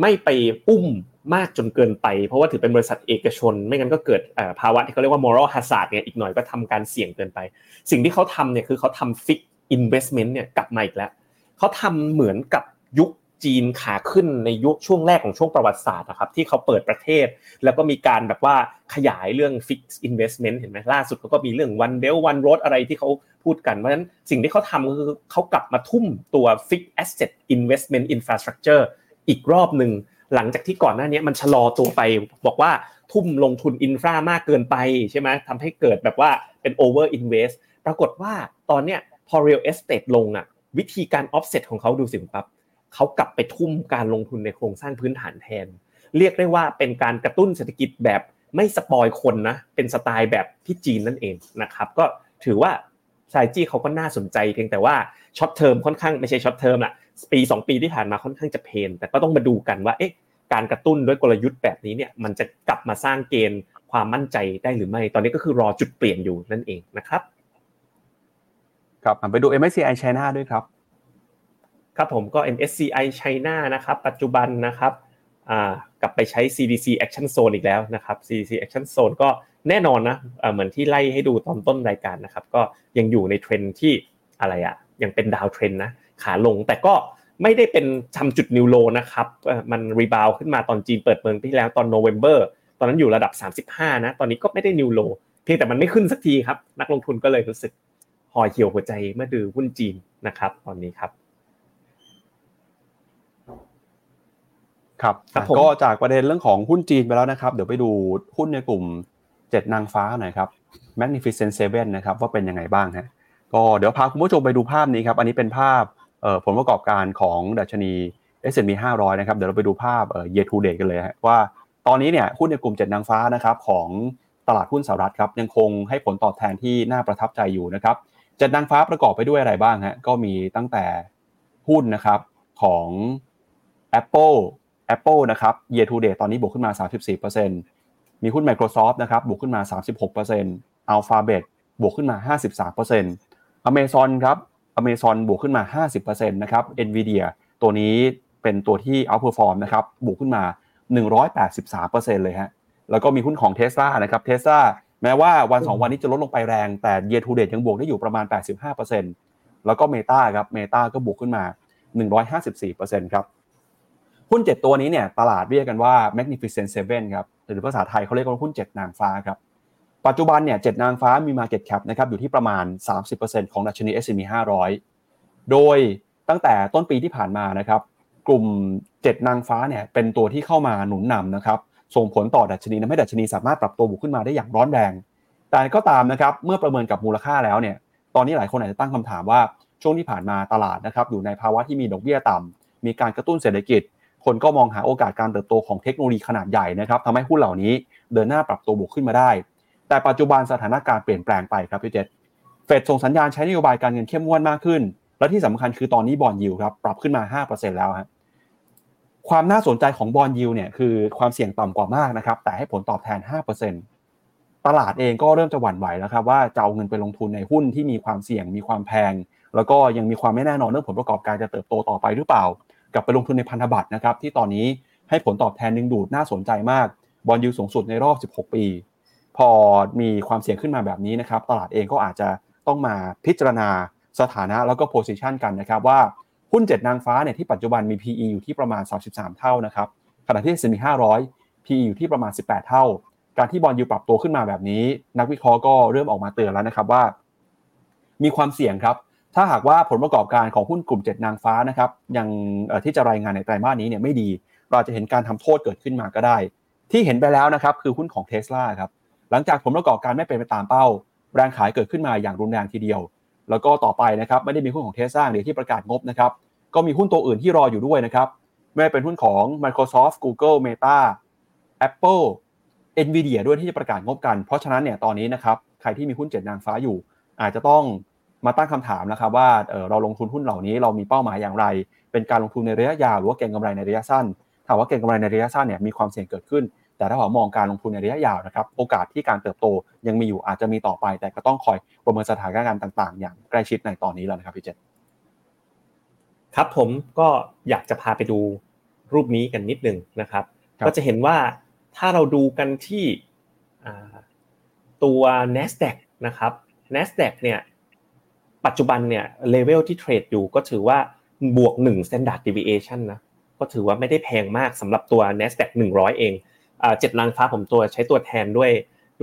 ไม่ไปอุ้มมากจนเกินไปเพราะว่าถือเป็นบริษัทเอกชนไม่งั้นก็เกิดภาวะที่เขาเรียกว่า moral hazard เนี่ยอีกหน่อยก็ทำการเสี่ยงเกินไปสิ่งที่เขาทำเนี่ยคือเขาทำ fix investment เนี่ยกลับมาอีกแล้วเขาทำเหมือนกับยุคจีนขาขึ้นในยุคช่วงแรกของช่วงประวัติศาสตร์นะครับที่เขาเปิดประเทศแล้วก็มีการแบบว่าขยายเรื่อง fix investment เห็นไหมล่าสุดเขาก็มีเรื่อง one belt one road อะไรที่เขาพูดกันเพราะฉะนั้นสิ่งที่เขาทำคือเขากลับมาทุ่มตัว fix asset investment infrastructure อีกรอบนึงหลังจากที่ก่อนหน้านี้มันชะลอตัวไปบอกว่าทุ่มลงทุนอินฟรามากเกินไปใช่ไหมทำให้เกิดแบบว่าเป็น over invest ปรากฏว่าตอนเนี้ยพอ real estate ลงอ่ะวิธีการ offset ของเขาดูสิครับเขากลับไปทุ่มการลงทุนในโครงสร้างพื้นฐานแทนเรียกได้ว่าเป็นการกระตุ้นเศรษฐกิจแบบไม่สปอยคนนะเป็นสไตล์แบบที่จีนนั่นเองนะครับก็ถือว่าสายจี้เขาก็น่าสนใจเพียงแต่ว่าช็อตเทอมค่อนข้างไม่ใช่ช็อตเทอมล่ะปี2ปีที่ผ่านมาค่อนข้างจะเพนแต่ก็ต้องมาดูกันว่าเอ๊ะการกระตุ้นด้วยกลยุทธ์แบบนี้เนี่ยมันจะกลับมาสร้างเกณฑ์ความมั่นใจได้หรือไม่ตอนนี้ก็คือรอจุดเปลี่ยนอยู่นั่นเองนะครับครับไปดู MSCI China ด้วยครับครับผมก็ MSCI China นะครับปัจจุบันนะครับกลับไปใช้ CDC Action Zone อีกแล้วนะครับ CDC Action Zone ก็แน่นอนนะเหมือนที่ไล่ให้ดูตอนต้นรายการนะครับก็ยังอยู่ในเทรนด์ที่อะไรอ่ะยังเป็นดาวเทรนด์นะขาลงแต่ก็ไม่ได้เป็นทำจุดนิวโลนะครับมันรีบาวขึ้นมาตอนจีนเปิดเมืองที่แล้วตอน November ตอนนั้นอยู่ระดับ35นะตอนนี้ก็ไม่ได้นิวโลเพียงแต่มันไม่ขึ้นสักทีครับนักลงทุนก็เลยรู้สึกห่อเหี่ยวหัวใจเมื่อดูหุ้นจีนนะครับตอนนี้ครับครับก็จากประเด็นเรื่องของหุ้นจีนไปแล้วนะครับเดี๋ยวไปดูหุ้นในกลุ่ม7นางฟ้าหน่อยครับ Magnificent 7 นะครับว่าเป็นยังไงบ้างฮะก็เดี๋ยวพาคุณผู้ชมไปดูภาพนี้ครับอันนี้เป็นภาพผลประกอบการของดัชนี S&P 500นะครับเดี๋ยวเราไปดูภาพyear to date กันเลยฮะว่าตอนนี้เนี่ยหุ้นในกลุ่ม7นางฟ้านะครับของตลาดหุ้นสหรัฐครับยังคงให้ผลตอบแทนที่น่าประทับใจอยู่นะครับ7นางฟ้าประกอบไปด้วยอะไรบ้างฮะก็มีตั้งแต่หุ้นนะครับของ Apple นะครับ year to date ตอนนี้บวกขึ้นมา 34% มีหุ้น Microsoft นะครับบวกขึ้นมา 36% Alphabet บวกขึ้นมา 53% Amazon ครับ Amazon บวกขึ้นมา 50% นะครับ Nvidia ตัวนี้เป็นตัวที่ outperform นะครับบวกขึ้นมา 183% เลยฮะแล้วก็มีหุ้นของ Tesla นะครับ Tesla แม้ว่าวัน 2 วันนี้จะลดลงไปแรงแต่ year to date ยังบวกได้อยู่ประมาณ 85% แล้วก็ Meta ครับ Meta ก็บวกขึ้นมา 154% ครับหุ้น7ตัวนี้เนี่ยตลาดเรียกกันว่า Magnificent 7 ครับหรือภาษาไทยเขาเรียกว่าหุ้น7นางฟ้าครับปัจจุบันเนี่ย7นางฟ้ามี Market Cap นะครับอยู่ที่ประมาณ 30% ของดัชนี S&P 500โดยตั้งแต่ต้นปีที่ผ่านมานะครับกลุ่ม7นางฟ้าเนี่ยเป็นตัวที่เข้ามาหนุนนำนะครับส่งผลต่อดัชนีทำให้ดัชนีสามารถปรับตัวบวกขึ้นมาได้อย่างร้อนแรงแต่ก็ตามนะครับเมื่อประเมินกับมูลค่าแล้วเนี่ยตอนนี้หลายคนอาจจะตั้งคำถามว่าช่วงที่ผ่านมาตลาดนะครับอยู่ในภาวะที่มีดอกเบี้ยต่ำมีการกระตุ้นเศรษฐกิจคนก็มองหาโอกาสการเติบโตของเทคโนโลยีขนาดใหญ่นะครับทำให้หุ้นเหล่านี้เดินหน้าปรับตัวบวกขึ้นมาได้แต่ปัจจุบันสถานการณ์เปลี่ยนแปลงไปครับพี่เจษเฟดส่งสัญญาณใช้นโยบายการเงินเข้มงวดมากขึ้นและที่สำคัญคือตอนนี้บอนด์ยิลด์ครับปรับขึ้นมา 5% แล้วฮะความน่าสนใจของบอนด์ยิลด์เนี่ยคือความเสี่ยงต่ำกว่ามากนะครับแต่ให้ผลตอบแทน 5% ตลาดเองก็เริ่มจะหวั่นไหวแล้วครับว่าจะเอาเงินไปลงทุนในหุ้นที่มีความเสี่ยงมีความแพงแล้วก็ยังมีความไม่แน่นอนเรื่องผลประกอบการจะเติบโตต่อไปหรือเปล่ากลับไปลงทุนในพันธบัตรนะครับที่ตอนนี้ให้ผลตอบแทนดึงดูดน่าสนใจมากบอนด์ยิลด์สูงสุดในรอบ16ปีพอมีความเสี่ยงขึ้นมาแบบนี้นะครับตลาดเองก็อาจจะต้องมาพิจารณาสถานะแล้วก็โพซิชันกันนะครับว่าหุ้น7นางฟ้าเนี่ยที่ปัจจุบันมี PE อยู่ที่ประมาณ33เท่านะครับขณะที่ S&P 500 PE อยู่ที่ประมาณ18เท่าการที่บอนด์ยิลด์ปรับตัวขึ้นมาแบบนี้นักวิเคราะห์ก็เริ่มออกมาเตือนแล้วนะครับว่ามีความเสี่ยงครับถ้าหากว่าผลประกอบการของหุ้นกลุ่ม7นางฟ้านะครับยังที่จะรายงานในไตรมาสนี้เนี่ยไม่ดีเราจะเห็นการทำโทษเกิดขึ้นมาก็ได้ที่เห็นไปแล้วนะครับคือหุ้นของ Tesla ครับหลังจากผลประกอบการไม่เป็นไปตามเป้าแรงขายเกิดขึ้นมาอย่างรุนแรงทีเดียวแล้วก็ต่อไปนะครับไม่ได้มีหุ้นของ Tesla เดียวที่ประกาศงบนะครับก็มีหุ้นตัวอื่นที่รออยู่ด้วยนะครับไม่ว่าเป็นหุ้นของ Microsoft Google Meta Apple Nvidia ด้วยที่จะประกาศงบกันเพราะฉะนั้นเนี่ยตอนนี้นะครับใครที่มีหุ้น7นางฟ้าอยู่อาจจะต้องมาตั้งคำถามนะครับว่าเราลงทุนหุ้นเหล่านี้เรามีเป้าหมายอย่างไรเป็นการลงทุนในระยะยาวหรือว่าเก็งกำไรในระยะสั้นถ้าว่าเก็งกำไรในระยะสั้นเนี่ยมีความเสี่ยงเกิดขึ้น แต่ถ้าเรามองการลงทุนในระยะยาวนะครับโอกาสที่การเติบโตยังมีอยู่อาจจะมีต่อไปแต่ก็ต้องคอยประเมินสถานการณ์ต่างๆอย่างใกล้ชิดในตอนนี้แล้วนะครับพี่เจษครับผมก็อยากจะพาไปดูรูปนี้กันนิดนึงนะครับก็จะเห็นว่าถ้าเราดูกันที่ตัว Nasdaq นะครับ Nasdaq เนี่ยปัจจุบันเนี่ยเลเวลที่เทรดอยู่ก็ถือว่าบวก1 standard deviation นะก็ถือว่าไม่ได้แพงมากสำหรับตัว Nasdaq 100เอง7ล้างฟ้าผมตัวใช้ตัวแทนด้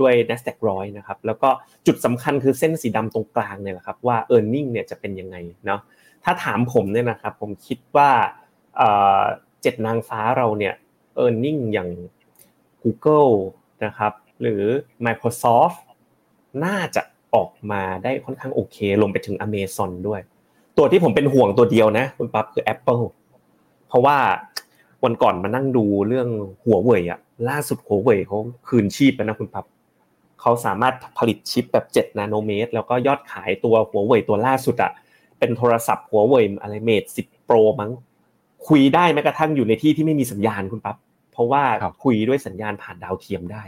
วย Nasdaq 100นะครับแล้วก็จุดสำคัญคือเส้นสีดำตรงกลางเนี่ยแหละครับว่า earning เนี่ยจะเป็นยังไงเนาะถ้าถามผมเนี่ยนะครับผมคิดว่า7นางฟ้าเราเนี่ย earning อย่าง Google นะครับหรือ Microsoft น่าจะออกมาได้ค่อนข้างโอเคลงไปถึง Amazon ด้วยตัวที่ผมเป็นห่วงตัวเดียวนะคุณปั๊บคือ Apple เพราะว่าวันก่อนมานั่งดูเรื่อง Huawei อ่ะล่าสุด Huawei เค้าคืนชีพแล้วนะคุณปั๊บเค้าสามารถผลิตชิปแบบ7นาโนเมตรแล้วก็ยอดขายตัว Huawei ตัวล่าสุดอ่ะเป็นโทรศัพท์ Huawei อะไร Mate 10 Pro มั้งคุยได้แม้กระทั่งอยู่ในที่ที่ไม่มีสัญญาณคุณปั๊บเพราะว่าคุยด้วยสัญญาณผ่านดาวเทียมได้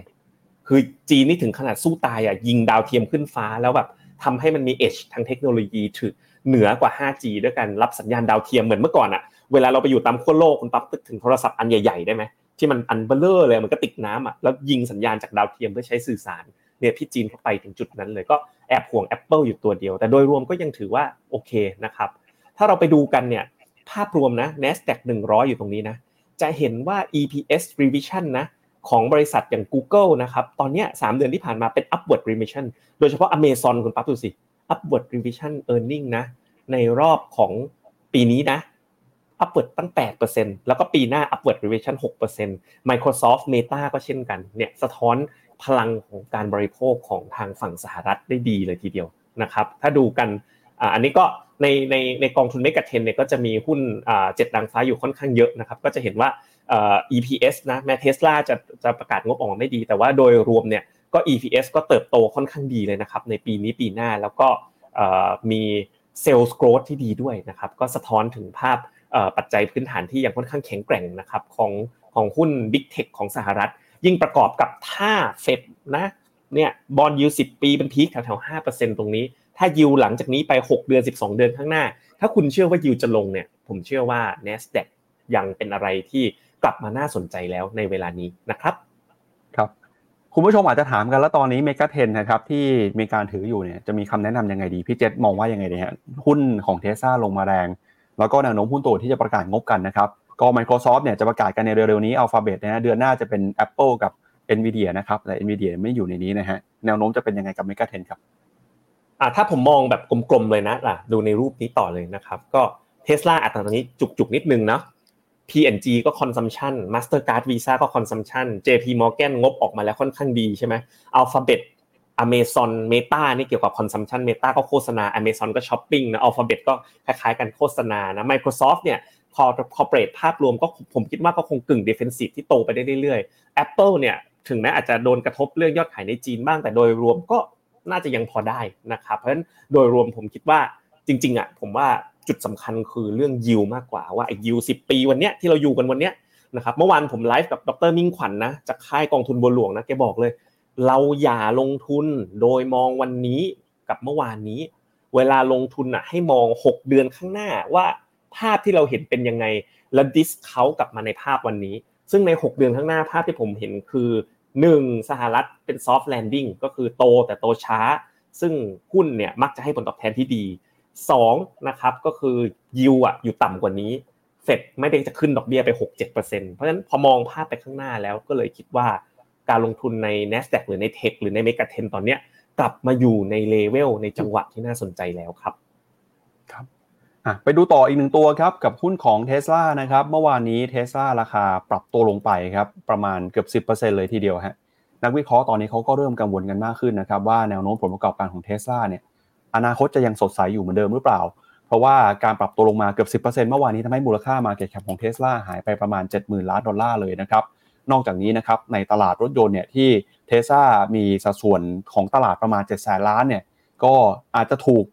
คือจีนนี่ถึงขนาดสู้ตายอ่ะยิงดาวเทียมขึ้นฟ้าแล้วแบบทำให้มันมี edge ทางเทคโนโลยีถึงเหนือกว่า 5G ด้วยกันรับสัญญาณดาวเทียมเหมือนเมื่อก่อนอ่ะเวลาเราไปอยู่ตามขั้วโลกคุณปั๊บถึงโทรศัพท์อันใหญ่ๆได้มั้ยที่มันอันเบลอเลยมันก็ติดน้ำอ่ะแล้วยิงสัญญาณจากดาวเทียมเพื่อใช้สื่อสารเนี่ยพี่จีนเข้าไปถึงจุดนั้นเลยก็แอบห่วง Apple อยู่ตัวเดียวแต่โดยรวมก็ยังถือว่าโอเคนะครับถ้าเราไปดูกันเนี่ยภาพรวมนะ Nasdaq 100อยู่ตรงนี้นะจะเห็นว่า EPS revision นะของบริษัทอย่าง Google นะครับตอนเนี้ย3เดือนที่ผ่านมาเป็น upward revision โดยเฉพาะ Amazon คุณปั๊บดูสิ upward revision earning นะในรอบของปีนี้นะ upward ตั้ง 8% แล้วก็ปีหน้า upward revision 6% Microsoft Meta ก็เช่นกันเนี่ยสะท้อนพลังของการบริโภคของทางฝั่งสหรัฐได้ดีเลยทีเดียวนะครับถ้าดูกันอันนี้ก็ในกองทุนเมกะเทรนด์เนี่ยก็จะมีหุ้น7นางฟ้าอยู่ค่อนข้างเยอะนะครับก็จะเห็นว่าEPS นะแม้ Tesla จะประกาศงบออกมาไม่ดีแต่ว่าโดยรวมเนี่ยก็ EPS ก็เติบโตค่อนข้างดีเลยนะครับในปีนี้ปีหน้าแล้วก็มี Sales Growth ที่ดีด้วยนะครับก็สะท้อนถึงภาพปัจจัยพื้นฐานที่ยังค่อนข้างแข็งแกร่งนะครับของหุ้น Big Tech ของสหรัฐยิ่งประกอบกับถ้าเฟดนะเนี่ยบอนด์ยิว10ปีเป็นพีคแถวๆ 5% ตรงนี้ถ้ายิวหลังจากนี้ไป6เดือน12เดือนข้างหน้าถ้าคุณเชื่อว่ายิวจะลงเนี่ยผมเชื่อว่า Nasdaq ยังเป็นอะไรที่กลับมาน่าสนใจแล้วในเวลานี้นะครับครับคุณผู้ชมอาจจะถามกันแล้วตอนนี้เมกะเทรนด์นะครับที่มีการถืออยู่เนี่ยจะมีคำแนะนำยังไงดีพี่เจษมองว่ายังไงดีฮะหุ้นของ Tesla ลงมาแรงแล้วก็แนวโน้มหุ้นตัวที่จะประกาศงบกันนะครับก็ Microsoft เนี่ยจะประกาศกันในเร็วๆนี้ Alphabet นะฮะเดือนหน้าจะเป็น Apple กับ Nvidia นะครับแต่ Nvidia ไม่อยู่ในนี้นะฮะแนวโน้มจะเป็นยังไงกับเมกะเทรนด์ครับถ้าผมมองแบบกลมๆเลยนะดูในรูปนี้ต่อเลยนะครับก็ Tesla อัตรานี้จุกๆนิดนึงเนาะP&G ก็ consumption Mastercard Visa ก็ consumption JP Morgan งบออกมาแล้วค่อนข้างดีใช่มั้ย Alphabet Amazon Meta นี่เกี่ยวกับ consumption Meta ก็โฆษณา Amazon ก็ shopping นะ Alphabet ก็คล้ายๆกันโฆษณานะ Microsoft เนี่ยcorporate ภาพรวมก็ผมคิดว่าก็คงกึ่ง defensive ที่โตไปได้เรื่อยๆ Apple เนี่ยถึงแม้อาจจะโดนกระทบเรื่องยอดขายในจีนบ้างแต่โดยรวมก็น่าจะยังพอได้นะครับเพราะฉะนั้นโดยรวมผมคิดว่าจริงๆผมว่าจุดสำคัญคือเรื่องยิวมากกว่าว่าไอ้ยิว10ปีวันเนี้ยที่เราอยู่กันวันเนี้ยนะครับเมื่อวานผมไลฟ์กับดร.มิ่งขวัญนะจากค่ายกองทุนบัวหลวงนะแกบอกเลยเราอย่าลงทุนโดยมองวันนี้กับเมื่อวานนี้เวลาลงทุนน่ะให้มอง6เดือนข้างหน้าว่าภาพที่เราเห็นเป็นยังไงแล้วดิสเคาท์กลับมาในภาพวันนี้ซึ่งใน6เดือนข้างหน้าภาพที่ผมเห็นคือ1สหรัฐเป็นซอฟต์แลนดิ้งก็คือโตแต่โตช้าซึ่งหุ้นเนี่ยมักจะให้ผลตอบแทนที่ดี2นะครับก็คือยิวอยู่ต่ำกว่านี้เฟดไม่ได้จะขึ้นดอกเบี้ยไป 6-7% เพราะฉะนั้นพอมองภาพไปข้างหน้าแล้วก็เลยคิดว่าการลงทุนใน Nasdaq หรือใน Tech หรือใน Mega Trend ตอนเนี้ยกลับมาอยู่ในเลเวลในจังหวะที่น่าสนใจแล้วครับครับไปดูต่ออีก1ตัวครับกับหุ้นของ Tesla นะครับเมื่อวานนี้ Tesla ราคาปรับตัวลงไปครับประมาณเกือบ 10% เลยทีเดียวฮะนักวิเคราะห์ตอนนี้เค้าก็เริ่มกังวลกันมากขึ้นนะครับว่าแนวโน้มผลประกอบการของ Tesla เนี่ยอนาคตจะยังสดใสอยู่เหมือนเดิมหรือเปล่าเพราะว่าการปรับตัวลงมาเกือบ 10% เมื่อวานนี้ทำให้มูลค่า Market Cap ของ Tesla หายไปประมาณ 70,000 ล้านดอลลาร์เลยนะครับนอกจากนี้นะครับในตลาดรถยนต์เนี่ยที่ Tesla มีสัดส่วนของตลาดประมาณ 700,000 ล้านเนี่ยก็อาจจะถูก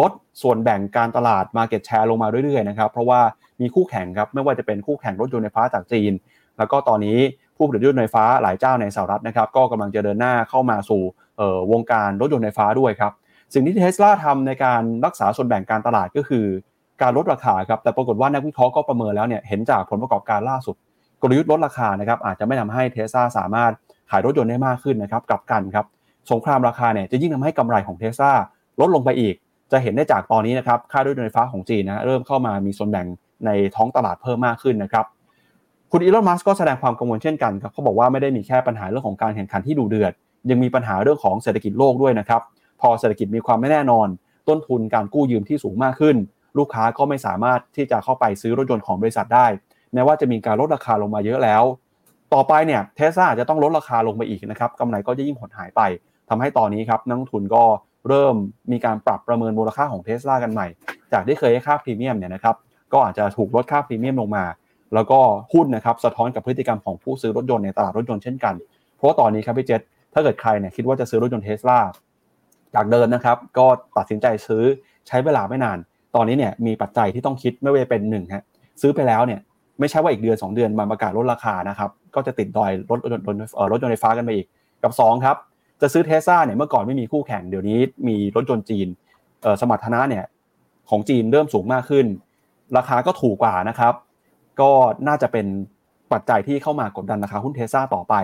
ลดส่วนแบ่งการตลาด Market Share ลงมาเรื่อยๆนะครับเพราะว่ามีคู่แข่งครับไม่ว่าจะเป็นคู่แข่งรถยนต์ไฟฟ้าจากจีนแล้วก็ตอนนี้ ผู้ผลิตรถยนต์ไฟฟ้าหลายเจ้าในสหรัฐนะครับก็กำลังจะเดินหน้าเข้ามาสู่วงการรถยนต์ไฟฟ้าด้วยครับสิ่งที่ Tesla ทำในการรักษาส่วนแบ่งการตลาดก็คือการลดราคาครับแต่ปรากฏว่านักวิเคราะห์ก็ประเมินแล้วเนี่ยเห็นจากผลประกอบการล่าสุดกลยุทธ์ลดราคานะครับอาจจะไม่ทำให้ Tesla สามารถขายรถยนต์ได้มากขึ้นนะครับกลับกันครับสงครามราคาเนี่ยจะยิ่งทำให้กำไรของ Tesla ลดลงไปอีกจะเห็นได้จากตอนนี้นะครับค่ารถยนต์ไฟฟ้าของจีนนะเริ่มเข้ามามีส่วนแบ่งในท้องตลาดเพิ่มมากขึ้นนะครับคุณอีลอนมัสก์ก็แสดงความกังวลเช่นกันครับเขาบอกว่าไม่ได้มีแค่ปัญหาเรื่องของการแข่งขันที่ดุเดือดยังมีปัญหาเรื่องของเศรษฐกิจโลกด้วยนะครับพอเศรษฐกิจมีความไม่แน่นอนต้นทุนการกู้ยืมที่สูงมากขึ้นลูกค้าก็ไม่สามารถที่จะเข้าไปซื้อรถยนต์ของบริษัทได้แม้ว่าจะมีการลดราคาลงมาเยอะแล้วต่อไปเนี่ย Tesla อาจจะต้องลดราคาลงไปอีกนะครับกำไรก็จะยิ่งหดหายไปทำให้ตอนนี้ครับนักลงทุนก็เริ่มมีการปรับประเมินมูลค่าของ Tesla กันใหม่จากที่เคยให้ค่าพรีเมียมเนี่ยนะครับก็อาจจะถูกลดค่าพรีเมียมลงมาแล้วก็หุ้นนะครับสะท้อนกับพฤติกรรมของผู้ซื้อรถยนต์ในตลาดรถยนต์เช่นกันเพราะตอนนี้ครับพี่เจษถ้าเกิดใครเนี่ยคิดว่าจะซื้อรถยนต์ Tesla จากเดิม นะครับก็ตัดสินใจซื้อใช้เวลาไม่นานตอนนี้เนี่ยมีปัจจัยที่ต้องคิดไม่ว่าจะเป็น1ฮะซื้อไปแล้วเนี่ยไม่ใช่ว่าอีกเดือน2เดือนมาประกาศลดราคานะครับก็จะติดดอยรถยนต์ไฟฟ้ากันไปอีกกับ2ครับจะซื้อ Tesla เนี่ยเมื่อก่อนไม่มีคู่แข่งเดี๋ยวนี้มีรถยนต์จีนสมรรถนะเนี่ยของจีนเริ่มสูงมากขึ้นราคาก็ถูกกว่านะครับก็น่าจะเป็นปัจจัยที่เข้ามากดดันราคาหุ้น Tesla ต่อไป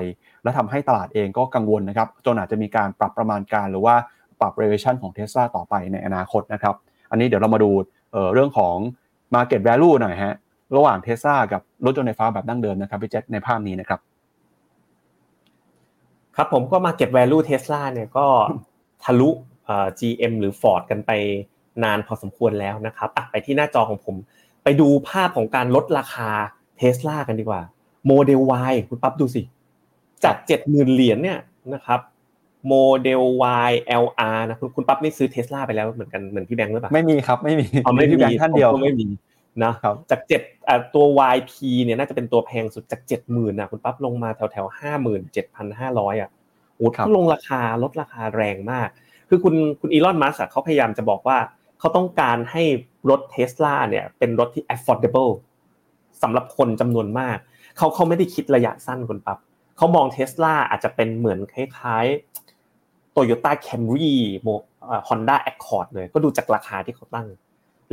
และทำให้ตลาดเองก็กังวลนะครับจนอาจจะมีการปรับประมาณการหรือว่าปรับ valuation ของ Tesla ต่อไปในอนาคตนะครับอันนี้เดี๋ยวเรามาดูเรื่องของ market value หน่อยฮะระหว่าง Tesla กับรถยนต์ไฟฟ้าแบบดั้งเดิมนะครับพี่เจษในภาพนี้นะครับครับผมก็ market value Tesla เนี่ยก็ทะลุ GM หรือ Ford กันไปนานพอสมควรแล้วนะครับไปที่หน้าจอของผมไปดูภาพของการลดราคา Tesla กันดีกว่า Model Y คุณปั๊บดูสิจาก 70,000 เหรียญเนี่ยนะครับModel Y LR นะคุณปั๊บนี่ซื้อ Tesla ไปแล้วเหมือนกันเหมือนพี่แบงค์หรือเปล่าไม่มีครับไม่มีไม่มีพี่แบงค์ท่านเดียวไม่มีนะครับจาก7ตัว YP เนี่ยน่าจะเป็นตัวแพงสุดจาก 70,000 น่ะคุณปั๊บลงมาแถวๆ 57,500 อ่ะโหก็ลงราคาลดราคาแรงมากคือคุณอีลอนมัสก์เขาพยายามจะบอกว่าเขาต้องการให้รถ Tesla เนี่ยเป็นรถที่ affordable สำหรับคนจำนวนมากเขาไม่ได้คิดระยะสั้นคุณปั๊บเขามอง Tesla อาจจะเป็นเหมือนคล้ายๆ Toyota Camry Honda Accord เลยก็ดูจากราคาที่เขาตั้ง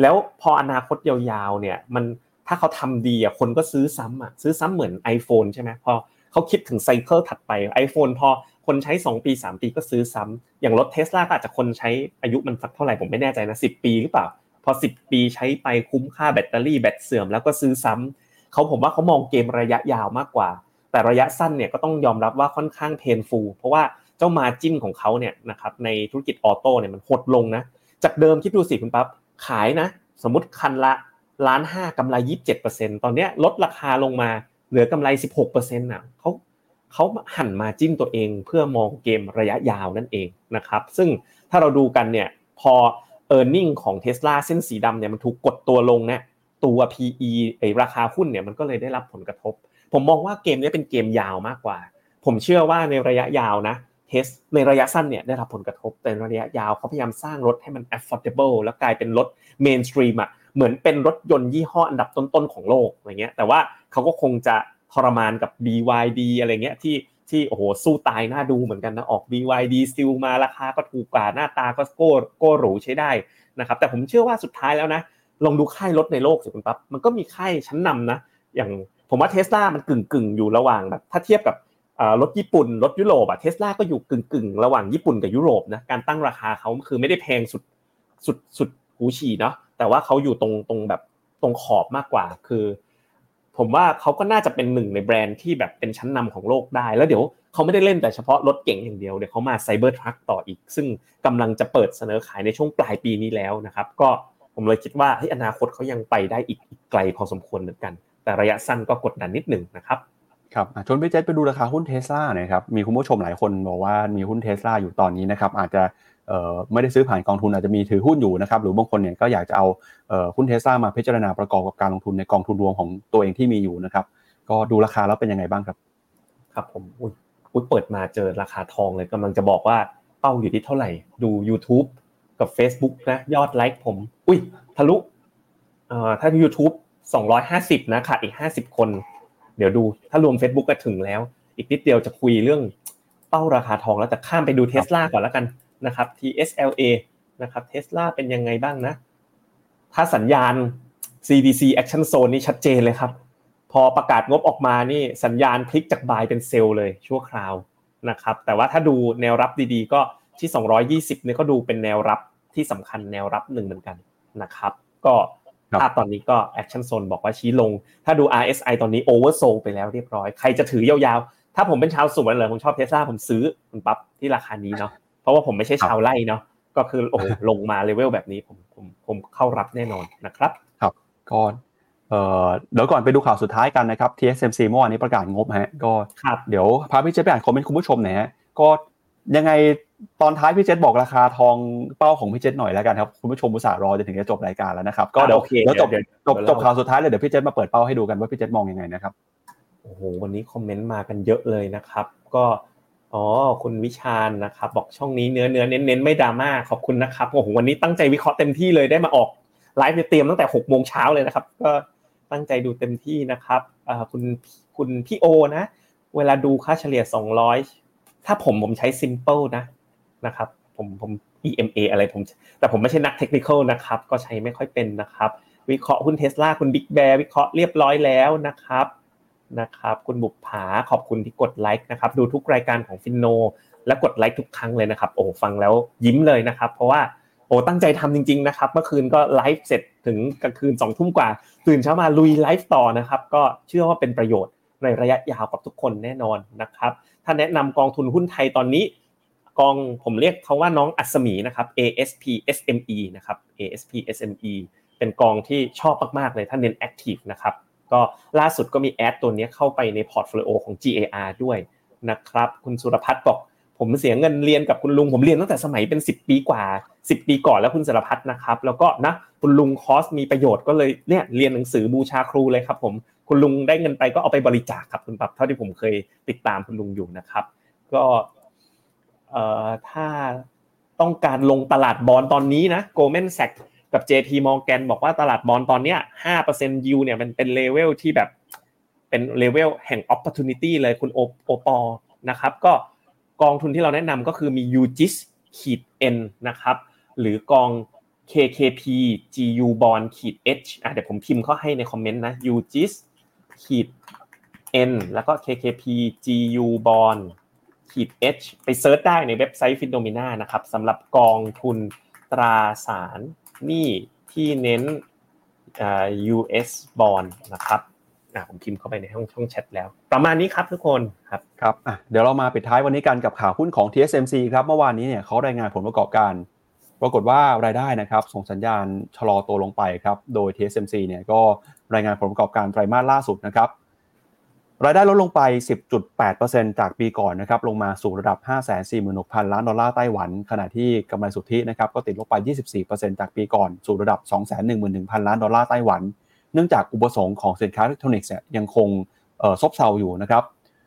แล้วพออนาคตยาวๆเนี่ยมันถ้าเขาทำดีอ่ะคนก็ซื้อซ้ำอ่ะซื้อซ้ำเหมือน iPhone ใช่ไหมพอเขาคิดถึงไซเคิลถัดไป iPhone พอคนใช้2ปี3ปีก็ซื้อซ้ำอย่างรถ Tesla ก็อาจจะคนใช้อายุมันสักเท่าไหร่ผมไม่แน่ใจนะ10ปีหรือเปล่าพอ10ปีใช้ไปคุ้มค่าแบตเตอรี่แบตเสื่อมแล้วก็ซื้อซ้ำผมว่าเขามองเกมระยะยาวมากกว่าแต่ระยะสั้นเนี่ยก็ต้องยอมรับว่าค่อนข้างเพนฟูลเพราะว่าเจ้า margin ของเขาเนี่ยนะครับในธุรกิจออโต้เนี่ยมันหดลงนะจากเดิมคิดดูสิคุณปั๊บขายนะสมมุติคันละ 1.5 กำไร 27% ตอนนี้ลดราคาลงมาเหลือกำไร 16% น่ะเขาหั่นมาจิ้นตัวเองเพื่อมองเกมระยะยาวนั่นเองนะครับซึ่งถ้าเราดูกันเนี่ยพอ earning ของ Tesla เส้นสีดำเนี่ยมันถูกกดตัวลงนะตัว PE ราคาหุ้นเนี่ยมันก็เลยได้รับผลกระทบผมมองว่าเกมนี้เป็นเกมยาวมากกว่าผมเชื่อว่าในระยะยาวนะในระยะสั้นเนี่ยได้รับผลกระทบแต่ในระยะยาวเขาพยายามสร้างรถให้มัน affordable แล้วกลายเป็นรถ mainstream อ่ะเหมือนเป็นรถยนต์ยี่ห้ออันดับต้นๆของโลกอะไรเงี้ยแต่ว่าเขาก็คงจะทรมานกับ BYD อะไรเงี้ยที่โอ้โหสู้ตายน่าดูเหมือนกันนะออก BYD ซิลมาราคาก็ถูกกว่าหน้าตาก็โก้หรูใช้ได้นะครับแต่ผมเชื่อว่าสุดท้ายแล้วนะลองดูค่ายรถในโลกสิคุณปั๊บมันก็มีค่ายชั้นนำนะอย่างผมว่า Tesla มันกึ่งอยู่ระหว่างแบบถ้าเทียบกับรถญี่ปุ่นรถยุโรปอ่ะ Tesla ก็อยู่กึ่งระหว่างญี่ปุ่นกับยุโรปนะการตั้งราคาเขาคือไม่ได้แพงสุดหูฉี่เนาะแต่ว่าเขาอยู่ตรงแบบตรงขอบมากกว่าคือผมว่าเขาก็น่าจะเป็นหนึ่งในแบรนด์ที่แบบเป็นชั้นนำของโลกได้แล้วเดี๋ยวเขาไม่ได้เล่นแต่เฉพาะรถเก่งอย่างเดียวเดี๋ยวเขามา Cybertruck ต่ออีกซึ่งกำลังจะเปิดเสนอขายในช่วงปลายปีนี้แล้วนะครับก็ผมเลยคิดว่าอนาคตเขายังไปได้อีกไกลพอสมควรเหมือนกันแต่ระยะสั้นก็กดดันนิดนึงนะครับครับชวนพี่เจษไปดูราคาหุ้น Tesla หน่อยครับมีคุณผู้ชมหลายคนบอกว่ามีหุ้น Tesla อยู่ตอนนี้นะครับอาจจะไม่ได้ซื้อผ่านกองทุนอาจจะมีถือหุ้นอยู่นะครับหรือบางคนเนี่ยก็อยากจะเอาหุ้น Tesla มาพิจารณาประกอบกับการลงทุนในกองทุนรวมของตัวเองที่มีอยู่นะครับก็ดูราคาแล้วเป็นยังไงบ้างครับครับผมอุ๊ยเปิดมาเจอราคาทองเลยกำลังจะบอกว่าเป้าอยู่ที่เท่าไหร่ดู YouTube กับ Facebook นะยอดไลค์ผมอุ๊ยทะลุถ้า YouTube 250นะขาดอีก50คน เดี๋ยวดูถ้ารวม Facebook ก็ถึงแล้วอีกนิดเดียวจะคุยเรื่องเป้าราคาทองแล้วแต่ข้ามไปดู Tesla ก่อนแล้วกันนะครับ TSLA นะครับ Tesla เป็นยังไงบ้างนะถ้าสัญญาณ CDC Action Zone นี่ชัดเจนเลยครับพอประกาศงบออกมานี่สัญญาณพลิกจากบายเป็นเซลเลยชั่วคราวนะครับแต่ว่าถ้าดูแนวรับดีๆก็ที่220เนี่ยก็ดูเป็นแนวรับที่สำคัญแนวรับหนึ่งเหมือนกันนะครับก็ภาพตอนนี้ก็ Action Zone บอกว่าชี้ลงถ้าดู RSI ตอนนี้ Oversold ไปแล้วเรียบร้อยใครจะถือยาวๆถ้าผมเป็นชาวสวนเลยผมชอบ Tesla ผมซื้อมันปั๊บที่ราคานี้เนาะเพราะว่าผมไม่ใช่ชาวไร่เนาะก็คือโอ้ลงมาเลเวลแบบนี้ผมเข้ารับแน่นอนนะครับครับก่อนเดี๋ยวก่อนไปดูข่าวสุดท้ายกันนะครับ TSMC เมื่อวานนี้ประกาศงบฮะก็เดี๋ยวพาพี่เจษไปอ่านคอมเมนต์คุณผู้ชมหน่อยฮะก็ยังไงตอนท้ายพี่เจษบอกราคาทองเป้าของพี่เจษหน่อยแล้วกันครับคุณผู้ชมอุตส่าห์รอจนถึงจะจบรายการแล้วนะครับก็เดี๋ยวจบข่าวสุดท้ายเลยเดี๋ยวพี่เจษมาเปิดเป้าให้ดูกันว่าพี่เจษมองยังไงนะครับโอ้โหวันนี้คอมเมนต์มากันเยอะเลยนะครับก็คุณวิชาญนะครับบอกช่องนี้เนื้อเน้นๆไม่ดราม่าขอบคุณนะครับโอ้โหวันนี้ตั้งใจวิเคราะห์เต็มที่เลยได้มาออกไลฟ์เตรียมตั้งแต่ 6:00 นเลยนะครับก็ตั้งใจดูเต็มที่นะครับคุณพี่โอนะเวลาดูค่าเฉลี่ย200ถ้าผมใช้ simple นะครับผม EMA อะไรผมแต่ผมไม่ใช่นักเทคนิคอลนะครับก็ใช้ไม่ค่อยเป็นนะครับวิเคราะห์หุ้น Tesla คุณ Big Bear วิเคราะห์เรียบร้อยแล้วนะครับคุณบุพภาขอบคุณที่กดไลค์นะครับดูทุกรายการของฟินโนและกดไลค์ทุกครั้งเลยนะครับโอ้ฟังแล้วยิ้มเลยนะครับเพราะว่าโอ้ตั้งใจทำจริงๆนะครับเมื่อคืนก็ไลฟ์เสร็จถึงกลางคืน 20:00 นกว่าตื่นเช้ามาลุยไลฟ์ต่อนะครับก็เชื่อว่าเป็นประโยชน์ในระยะยาวกับทุกคนแน่นอนนะครับถ้าแนะนำกองทุนหุ้นไทยตอนนี้กองผมเรียกเขาว่าน้องอัศมีนะครับ ASP SME นะครับ ASP SME เป็นกองที่ชอบมากๆเลยถ้าเน้นแอคทีฟนะครับก็ล่าสุดก็มีแอดตัวนี้เข้าไปในพอร์ตโฟลิโอของ GAR ด้วยนะครับคุณสุรพัฒน์บอกผมเสียเงินเรียนกับคุณลุงผมเรียนตั้งแต่สมัยเป็น10 ปีก่อนแล้วคุณสารพัดนะครับแล้วก็นะคุณลุงคอสมีประโยชน์ก็เลยเนี่ยเรียนหนังสือบูชาครูเลยครับผมคุณลุงได้เงินไปก็เอาไปบริจาคครับคุณปั๊บเท่าที่ผมเคยติดตามคุณลุงอยู่นะครับก็ถ้าต้องการลงตลาดบอนด์ตอนนี้นะ Goldman Sachs กับ JP Morgan บอกว่าตลาดบอนด์ตอนเนี้ย 5% yield เนี่ยมันเป็นเลเวลที่แบบเป็นเลเวลแห่ง opportunity เลยคุณโอปอนะครับก็กองทุนที่เราแนะนำก็คือมี UGIS-N นะครับหรือกอง KKP GU Bond-H เดี๋ยวผมพิมพ์เข้าให้ในคอมเมนต์นะ UGIS-N แล้วก็ KKP GU Bond-H ไปเซิร์ชได้ในเว็บไซต์ phenomena นะครับสำหรับกองทุนตราสารหนี้ที่เน้นUS Bond นะครับผมพิมพ์เข้าไปในช่องแชทแล้วประมาณนี้ครับทุกคนครับเดี๋ยวเรามาปิดท้ายวันนี้กันกับข่าวหุ้นของ TSMC ครับเมื่อวานนี้เนี่ยเขารายงานผลประกอบการปรากฏว่ารายได้นะครับส่งสัญญาณชะลอตัวลงไปครับโดย TSMC เนี่ยก็รายงานผลประกอบการไตรมาสล่าสุดนะครับรายได้ลดลงไป 10.8% จากปีก่อนนะครับลงมาสู่ระดับ 546,000 ล้านดอลลาร์ไต้หวันขณะที่กำไรสุทธินะครับก็ติดลบไป 24% จากปีก่อนสู่ระดับ 211,000 ล้านดอลลาร์ไต้หวันเนื่องจากอุปสงค์ของสินค้าอิเล็กทรอนิกส์ยังคงซบเซาอยู่นะครับ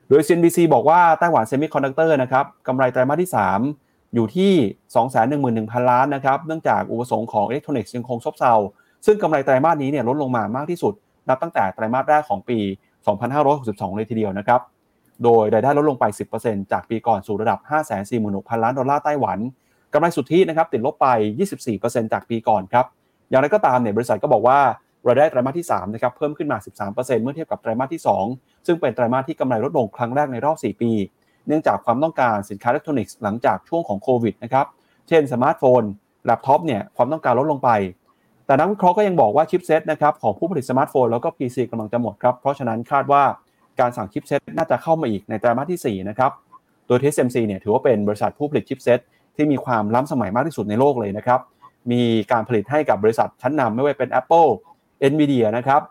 โดย CNBC บอกว่าไต้หวันเซมิคอนดักเตอร์นะครับกำไรไตรมาสที่3อยู่ที่ 211,000 ล้านนะครับเนื่องจากอุปสงค์ของอิเล็กทรอนิกส์ยังคงซบเซาซึ่งกำไรไตรมาสนี้เนี่ยลดลงมามากที่สุดนับตั้งแต่ไตรมาสแรกของปี 2562 เลยทีเดียวนะครับโดยรายได้ลดลงไป 10% จากปีก่อนสู่ระดับ 546,000 ล้านดอลลาร์ไต้หวันกำไรสุทธินะครับติดลบไป 24% จากปีก่อนครับอย่างไรก็ตามเนี่ยบริษัทก็บอกว่ารายได้ไตรมาสที่3นะครับเพิ่มขึ้นมา 13% เมื่อเทียบกับไตรมาสที่2ซึ่งเป็นไตรมาสที่กำไรลดลงครั้งแรกในรอบ4ปีเนื่องจากความต้องการสินค้าอิเล็กทรอนิกส์หลังจากช่วงของโควิดนะครับเช่นสมาร์ทโฟนแล็ปท็อปเนี่ยความต้องการลดลงไปแต่นักวิเคราะห์ก็ยังบอกว่าชิปเซตนะครับของผู้ผลิตสมาร์ทโฟนแล้วก็ PC กำลังจะหมดครับเพราะฉะนั้นคาดว่าการสั่งชิปเซตน่าจะเข้ามาอีกในไตรมาสที่4นะครับโดย TSMC เนี่ยถือว่าเป็นบริษัทผู้ผลิตชิปเซตที่มีความล้ำสมัยมากที่สุดในโลกเลยนะครับมีการผลิตให้กับบริษัทชั้นนำไม่ว่าเป็น Apple Nvidia นะครับ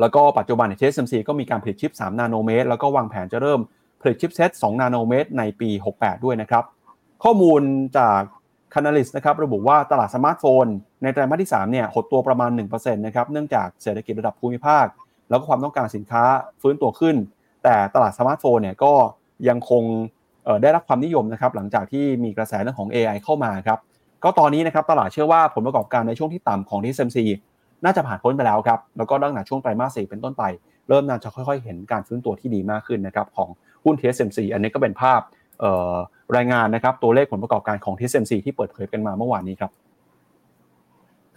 แล้วก็ปัจจุบัน TSMC ก็มีการผลิตชิป3นาโนเมตรแล้วก็วางแผนจะเริ่มผลิตชิปเซต2นาโนเมตรในปี68ด้วยนะครับข้อมูลจาก Canalys นะครับระบุว่าตลาดสมาร์ทโฟนในไตรมาสที่3เนี่ยหดตัวประมาณ 1% นะครับเนื่องจากเศรษฐกิจระดับภูมิภาคแล้วก็ความต้องการสินค้าฟื้นตัวขึ้นแต่ตลาดสมาร์ทโฟนเนี่ยก็ยังคงได้รับความนิยมนะครับหลังจากที่มีกระแสเรื่องของ AI เข้ามาครับก็ตอนนี้นะครับตลาดเชื่อว่าผลประกอบการในช่วงที่ต่ำของ TSMCน่าจะผ่านพ้นไปแล้วครับแล้วก็ตั้งแต่ช่วงไตรมาส 4เป็นต้นไป เริ่มน่าจะค่อยๆเห็นการฟื้นตัวที่ดีมากขึ้นนะครับของหุ้น TSMC อันนี้ก็เป็นภาพรายงานนะครับตัวเลขผลประกอบการของ TSMC ที่เปิดเผยกันมาเมื่อวานนี้ครับ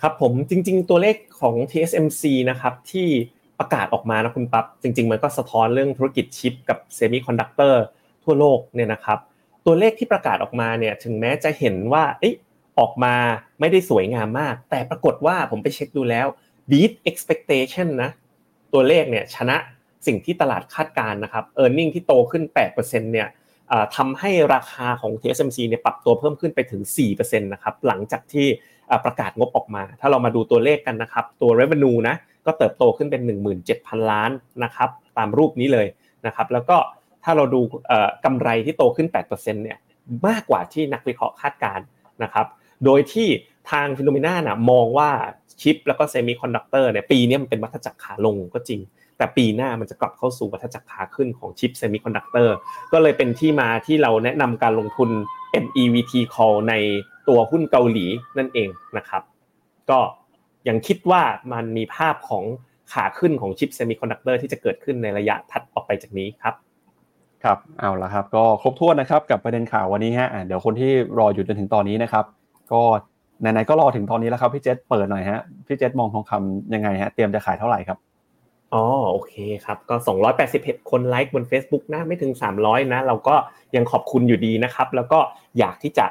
ครับผมจริงๆตัวเลขของ TSMC นะครับที่ประกาศออกมานะคุณปั๊บจริงๆมันก็สะท้อนเรื่องธุรกิจชิปกับเซมิคอนดักเตอร์ทั่วโลกเนี่ยนะครับตัวเลขที่ประกาศออกมาเนี่ยถึงแม้จะเห็นว่าออกมาไม่ได้สวยงามมากแต่ปรากฏว่าผมไปเช็คดูแล้ว beat expectation นะตัวเลขเนี่ยชนะสิ่งที่ตลาดคาดการณ์นะครับ earning ที่โตขึ้น 8% เนี่ยทำให้ราคาของ TSMC เนี่ยปรับตัวเพิ่มขึ้นไปถึง 4% นะครับหลังจากที่ประกาศงบออกมาถ้าเรามาดูตัวเลขกันนะครับตัว revenue นะก็เติบโตขึ้นเป็น 17,000 ล้านนะครับตามรูปนี้เลยนะครับแล้วก็ถ้าเราดูกำไรที่โตขึ้น 8% เนี่ยมากกว่าที่นักวิเคราะห์คาดการณ์นะครับโดยที่ทาง Phenomena น่ะมองว่าชิปแล้วก็เซมิคอนดักเตอร์เนี่ยปีนี้มันเป็นวัฏจักรขาลงก็จริงแต่ปีหน้ามันจะกลับเข้าสู่วัฏจักรขาขึ้นของชิปเซมิคอนดักเตอร์ก็เลยเป็นที่มาที่เราแนะนำการลงทุน MEVT Call ในตัวหุ้นเกาหลีนั่นเองนะครับก็ยังคิดว่ามันมีภาพของขาขึ้นของชิปเซมิคอนดักเตอร์ที่จะเกิดขึ้นในระยะถัดออกไปจากนี้ครับครับเอาล่ะครับก็ครบถ้วนนะครับกับประเด็นข่าววันนี้ฮะเดี๋ยวคนที่รออยู่จนถึงตอนนี้นะครับก็ไหนๆก็รอถึงตอนนี้แล้วครับพี่เจษเปิดหน่อยฮะพี่เจษมองทองคำยังไงฮะเตรียมจะขายเท่าไหร่ครับอ๋อโอเคครับก็281คนไลค์บน Facebook นะไม่ถึง300นะเราก็ยังขอบคุณอยู่ดีนะครับแล้วก็อยากที่จะ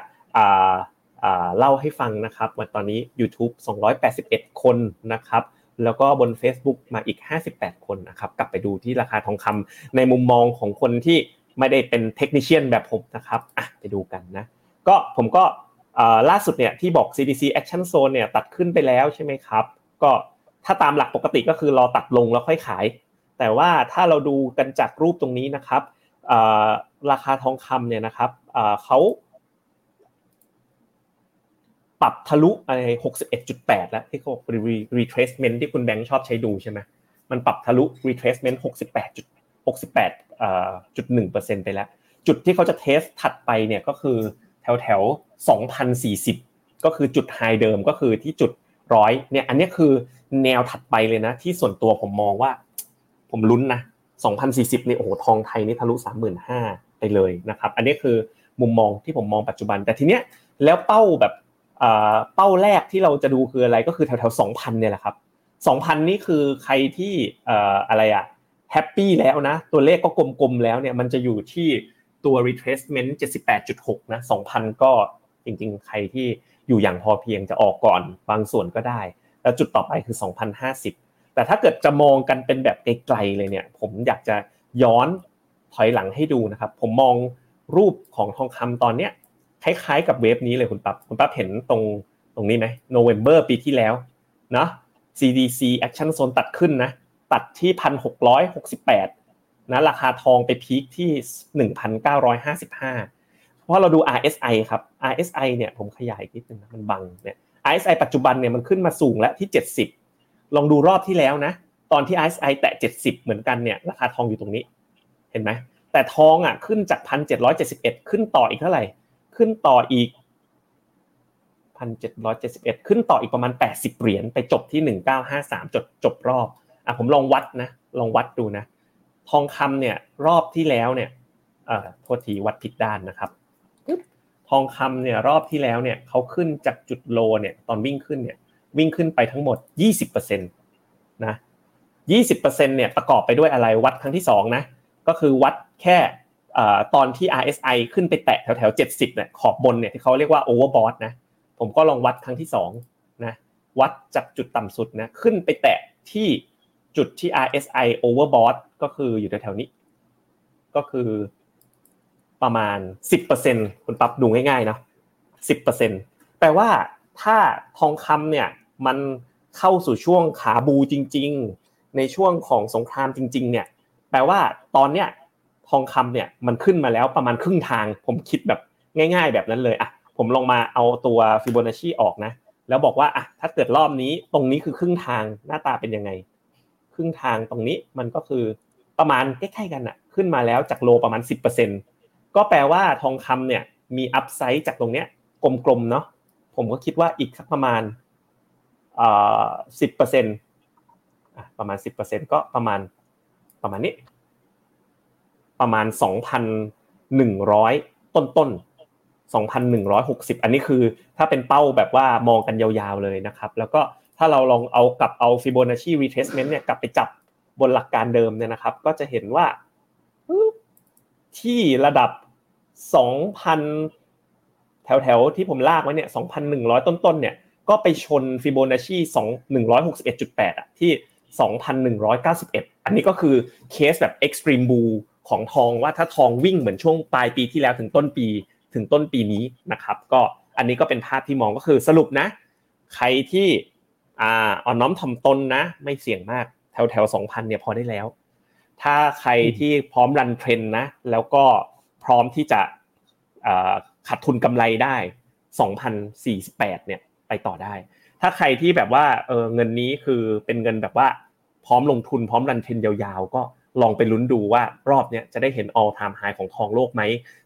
เล่าให้ฟังนะครับว่าตอนนี้ YouTube 281คนนะครับแล้วก็บน Facebook มาอีก58คนนะครับกลับไปดูที่ราคาทองคำในมุมมองของคนที่ไม่ได้เป็นเทคนิเชียนแบบผมนะครับอ่ะไปดูกันนะก็ผมก็ล่าสุดเนี่ยที่บอก CDC Action Zone เนี่ยตัดขึ้นไปแล้วใช่ไหมครับก็ถ้าตามหลักปกติก็คือรอตัดลงแล้วค่อยขายแต่ว่าถ้าเราดูกันจากรูปตรงนี้นะครับราคาทองคำเนี่ยนะครับเขาปรับทะลุไอ้ 61.8 แล้วที่เขาบอก retracement ที่คุณแบงค์ชอบใช้ดูใช่ไหมมันปรับทะลุ retracement 68.1% ไปแล้วจุดที่เขาจะเทสถัดไปเนี่ยก็คือแถวๆ 2,040 ก็คือจุดไฮเดิมก็คือที่จุด100เนี่ยอันนี้คือแนวถัดไปเลยนะที่ส่วนตัวผมมองว่าผมลุ้นนะ 2,040 นี่โอ้โหทองไทยนี่ทะลุ 35,000 ไปเลยนะครับอันนี้คือมุมมองที่ผมมองปัจจุบันแต่ทีเนี้ยแล้วเป้าแบบเป้าแรกที่เราจะดูคืออะไรก็คือแถวๆ 2,000 เนี่ยแหละครับ 2,000 นี่คือใครที่อะไรอ่ะแฮปปี้แล้วนะตัวเลขก็กลมๆแล้วเนี่ยมันจะอยู่ที่ตัว retracement 78.6 นะ 2,000 ก็จริงๆใครที่อยู่อย่างพอเพียงจะออกก่อนบางส่วนก็ได้แล้วจุดต่อไปคือ 2,050 แต่ถ้าเกิดจะมองกันเป็นแบบไกลๆเลยเนี่ยผมอยากจะย้อนถอยหลังให้ดูนะครับผมมองรูปของทองคำตอนเนี้ยคล้ายๆกับเวฟนี้เลยคุณปั๊บเห็นตรงนี้ไหม November ปีที่แล้วเนาะ CDC Action Zone ตัดขึ้นนะตัดที่ 1,668 นะราคาทองไปพีคที่ 1,955 เพราะเราดู RSI ครับ RSI เนี่ยผมขยายนิดนึงนะมันบังเนี่ย RSI ปัจจุบันเนี่ยมันขึ้นมาสูงแล้วที่70ลองดูรอบที่แล้วนะตอนที่ RSI แตะ70เหมือนกันเนี่ยราคาทองอยู่ตรงนี้เห็นไหมแต่ทองอ่ะขึ้นจาก 1,771 ขึ้นต่ออีกเท่าไหร่ขึ้นต่ออีก 1,771 ขึ้นต่ออีกประมาณ80เหรียญไปจบที่1953จบรอบผมลองวัดดูนะทองคำเนี่ยรอบที่แล้วเนี่ยโทษทีวัดผิดด้านนะครับทองคำเนี่ยรอบที่แล้วเนี่ยเขาขึ้นจากจุดโลเนี่ยตอนวิ่งขึ้นเนี่ยวิ่งขึ้นไปทั้งหมด 20% นะ 20% เนี่ยประกอบไปด้วยอะไรวัดครั้งที่2นะก็คือวัดแค่ตอนที่ RSI ขึ้นไปแตะแถว70เนี่ยขอบบนเนี่ยที่เขาเรียกว่า overbought นะผมก็ลองวัดครั้งที่2นะวัดจากจุดต่ำสุดนะขึ้นไปแตะที่จุดที่ RSI overbought ก็คืออยู่แถวๆนี้ก็คือประมาณ 10% คุณปั๊บดูง่ายๆนะ 10% แปลว่าถ้าทองคำเนี่ยมันเข้าสู่ช่วงขาบูจริงๆในช่วงของสงครามจริงๆเนี่ยแปลว่าตอนเนี้ยทองคำเนี่ยมันขึ้นมาแล้วประมาณครึ่งทางผมคิดแบบง่ายๆแบบนั้นเลยอ่ะผมลองมาเอาตัว Fibonacci ออกนะแล้วบอกว่าอ่ะถ้าเกิดรอบนี้ตรงนี้คือครึ่งทางหน้าตาเป็นยังไงครึ่งทางตรงนี้มันก็คือประมาณใกล้ๆกันน่ะขึ้นมาแล้วจากโลประมาณ 10% ก็แปลว่าทองคำเนี่ยมีอัพไซด์จากตรงเนี้ยกลมๆเนาะผมก็คิดว่าอีกสักประมาณ10% ประมาณ 10% ก็ประมาณ ประมาณนี้ประมาณ 2,100 ต้นๆ 2,160 อันนี้คือถ้าเป็นเป้าแบบว่ามองกันยาวๆเลยนะครับแล้วก็ถ้าเราลองเอากลับเอา Fibonacci retracement เนี่ยกลับไปจับบนหลักการเดิมเนี่ยนะครับก็จะเห็นว่าที่ระดับ 2,000 แถวๆที่ผมลากไว้เนี่ย 2,100 ต้นๆเนี่ยก็ไปชน Fibonacci 161.8 อ่ะที่ 2,191 อันนี้ก็คือเคสแบบ Extreme Bull ของทองว่าถ้าทองวิ่งเหมือนช่วงปลายปีที่แล้วถึงต้นปีนี้นะครับก็อันนี้ก็เป็นภาพที่มองก็คือสรุปนะใครที่อ่อนน้อมถ่อมตนนะไม่เสี่ยงมากแถว 2,000 เนี่ยพอได้แล้วถ้าใครที่พร้อมรันเทรนด์นะแล้วก็พร้อมที่จะขาดทุนกำไรได้ 2,048 เนี่ยไปต่อได้ถ้าใครที่แบบว่าเงินนี้คือเป็นเงินแบบว่าพร้อมลงทุนพร้อมรันเทรนด์ยาวๆก็ลองไปลุ้นดูว่ารอบเนี้ยจะได้เห็น all time high ของทองโลกไหม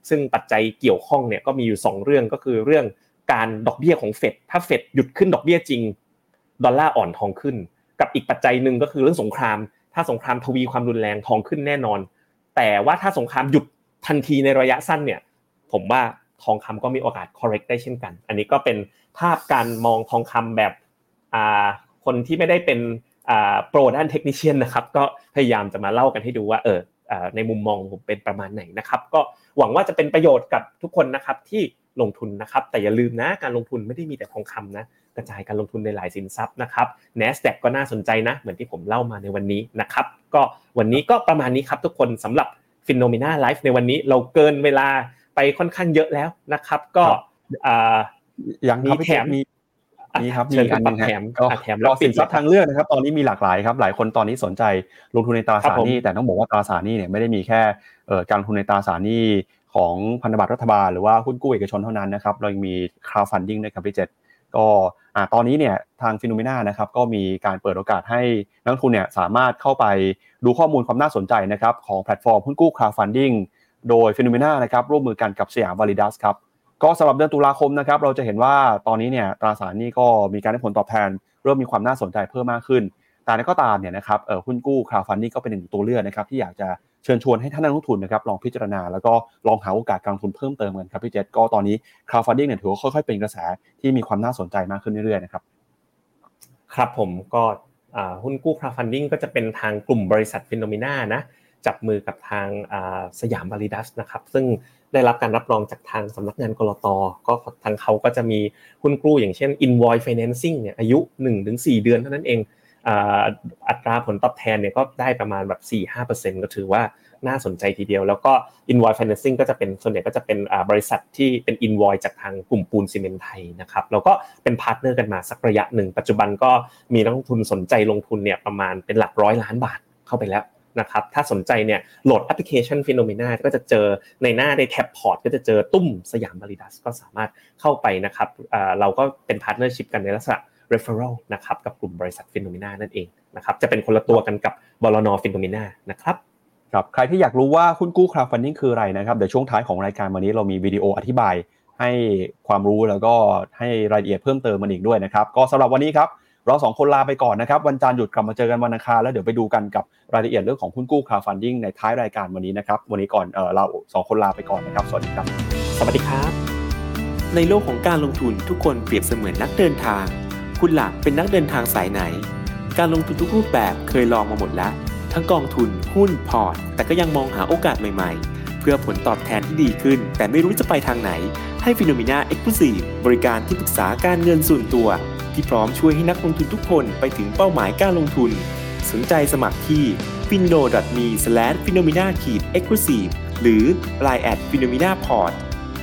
ซึ่งปัจจัยเกี่ยวข้องเนี่ยก็มีอยู่2เรื่องก็คือเรื่องการดอกเบี้ยของเฟดถ้าเฟดหยุดขึ้นดอกเบี้ยจริงดอลลาร์อ่อนทองขึ้นกับอีกปัจจัยนึงก็คือเรื่องสงครามถ้าสงครามทวีความรุนแรงทองขึ้นแน่นอนแต่ว่าถ้าสงครามหยุดทันทีในระยะสั้นเนี่ยผมว่าทองคำก็มีโอกาส correct ได้เช่นกันอันนี้ก็เป็นภาพการมองทองคำแบบคนที่ไม่ได้เป็นโปรด้านเทคนิคเชียนนะครับก็พยายามจะมาเล่ากันให้ดูว่าในมุมมองผมเป็นประมาณไหนนะครับก็หวังว่าจะเป็นประโยชน์กับทุกคนนะครับที่ลงทุนนะครับแต่อย่าลืมนะการลงทุนไม่ได้มีแต่ทองคำนะกระจายการลงทุนในหลายสินทรัพย์นะครับ Nasdaq ก็น่าสนใจนะเหมือนที่ผมเล่ามาในวันนี้นะครับก็วันนี้ก็ประมาณนี้ครับทุกคนสำหรับ Phenomena Live ในวันนี้เราเกินเวลาไปค่อนข้างเยอะแล้วนะครับก็อย่างนี้แถมมีครับมีอันนึงครับก็สินทรัพย์ทางเลือกนะครับตอนนี้มีหลากหลายครับหลายคนตอนนี้สนใจลงทุนในตราสารหนี้แต่ต้องบอกว่าตราสารหนี้เนี่ยไม่ได้มีแค่การลงทุนในตราสารหนี้ของพันธบัตรรัฐบาลหรือว่าหุ้นกู้เอกชนเท่านั้นนะครับเรายังมี Crowdfunding ด้วยครับพี่เจตก็ตอนนี้เนี่ยทาง Phenomena นะครับก็มีการเปิดโอกาสให้นักลงทุนเนี่ยสามารถเข้าไปดูข้อมูลความน่าสนใจนะครับของแพลตฟอร์มหุ้นกู้ Crowdfunding โดย Phenomena นะครับร่วมมือกันกับสยาม Validas ครับก็สำหรับเดือนตุลาคมนะครับเราจะเห็นว่าตอนนี้เนี่ยตราสารหนี้ก็มีการได้ผลตอบแทนเริ่มมีความน่าสนใจเพิ่มมากขึ้นแต่ก็ตามเนี่ยนะครับหุ้นกู้ Crowdfunding ก็เป็นหนึ่งตัวเลือกนะครับที่อยากจะเชิญชวนให้ท่านนักลงทุนนะครับลองพิจารณาแล้วก็ลองหาโอกาสการลงทุนเพิ่มเติมกันครับพี่เจตก็ตอนนี้ Crowdfunding เนี่ยถือว่าค่อยๆเป็นกระแสที่มีความน่าสนใจมากขึ้นเรื่อยๆนะครับครับผมก็หุ้นกู้ Crowdfunding ก็จะเป็นทางกลุ่มบริษัท Phenomena นะจับมือกับทางสยาม Validas นะครับซึ่งได้รับการรับรองจากทางสำนักงานกลต.ก็ทางเขาก็จะมีหุ้นกู้อย่างเช่น Invoice Financing เนี่ยอายุ 1-4 เดือนเท่านั้นเองอัตราผลตอบแทนเนี่ยก็ได้ประมาณแบบ 4-5% ก็ถือว่าน่าสนใจทีเดียวแล้วก็ Invoice Financing ก็จะเป็นส่วนใหญ่ก็จะเป็นบริษัทที่เป็น Invoice จากทางกลุ่มปูนซีเมนต์ไทยนะครับแล้วก็เป็นพาร์ทเนอร์กันมาสักระยะหนึ่งปัจจุบันก็มีนักลงทุนสนใจลงทุนเนี่ยประมาณเป็นหลักร้อยล้านบาทเข้าไปแล้วนะครับถ้าสนใจเนี่ยโหลดแอปพลิเคชัน Phenomena ก็จะเจอในหน้าในแท็บพอร์ตก็จะเจอตุ้มสยาม Validas ก็สามารถเข้าไปนะครับเราก็เป็นพาร์ทเนอร์ชิพกันในลักษณะ referral นะครับกับกลุ่มบริษัท Phenomena นั่นเองนะครับจะเป็นคนละตัวกันกับบลน. Phenomena นะครับครับใครที่อยากรู้ว่าหุ้นกู้ Crowdfunding คืออะไรนะครับเดี๋ยวช่วงท้ายของรายการวันนี้เรามีวิดีโออธิบายให้ความรู้แล้วก็ให้รายละเอียดเพิ่มเติมมาอีกด้วยนะครับก็สำหรับวันนี้ครับเรา2คนลาไปก่อนนะครับวันจันทร์หยุดกลับมาเจอกันวันอังคารแล้วเดี๋ยวไปดูกันกับรายละเอียดเรื่องของหุ้นกู้ Crowdfunding ในท้ายรายการวันนี้นะครับวันนี้ก่อนเรา2คนลาไปก่อนนะครับสวัสดีครับสวัสดีครับในโลกของการลงทุนทุกคนเปรียบเสมือนนักเดินทางคุณหลักเป็นนักเดินทางสายไหนการลงทุนทุกรูปแบบเคยลองมาหมดแล้วทั้งกองทุนหุ้นพอร์ตแต่ก็ยังมองหาโอกาสใหม่ๆเพื่อผลตอบแทนที่ดีขึ้นแต่ไม่รู้จะไปทางไหนให้ Phenomena Exclusive บริการที่ปรึกษาการเงินส่วนตัวที่พร้อมช่วยให้นักลงทุนทุกคนไปถึงเป้าหมายการลงทุนสนใจสมัครที่ fino.me/phenomena-exclusive หรือ line@phenomenaport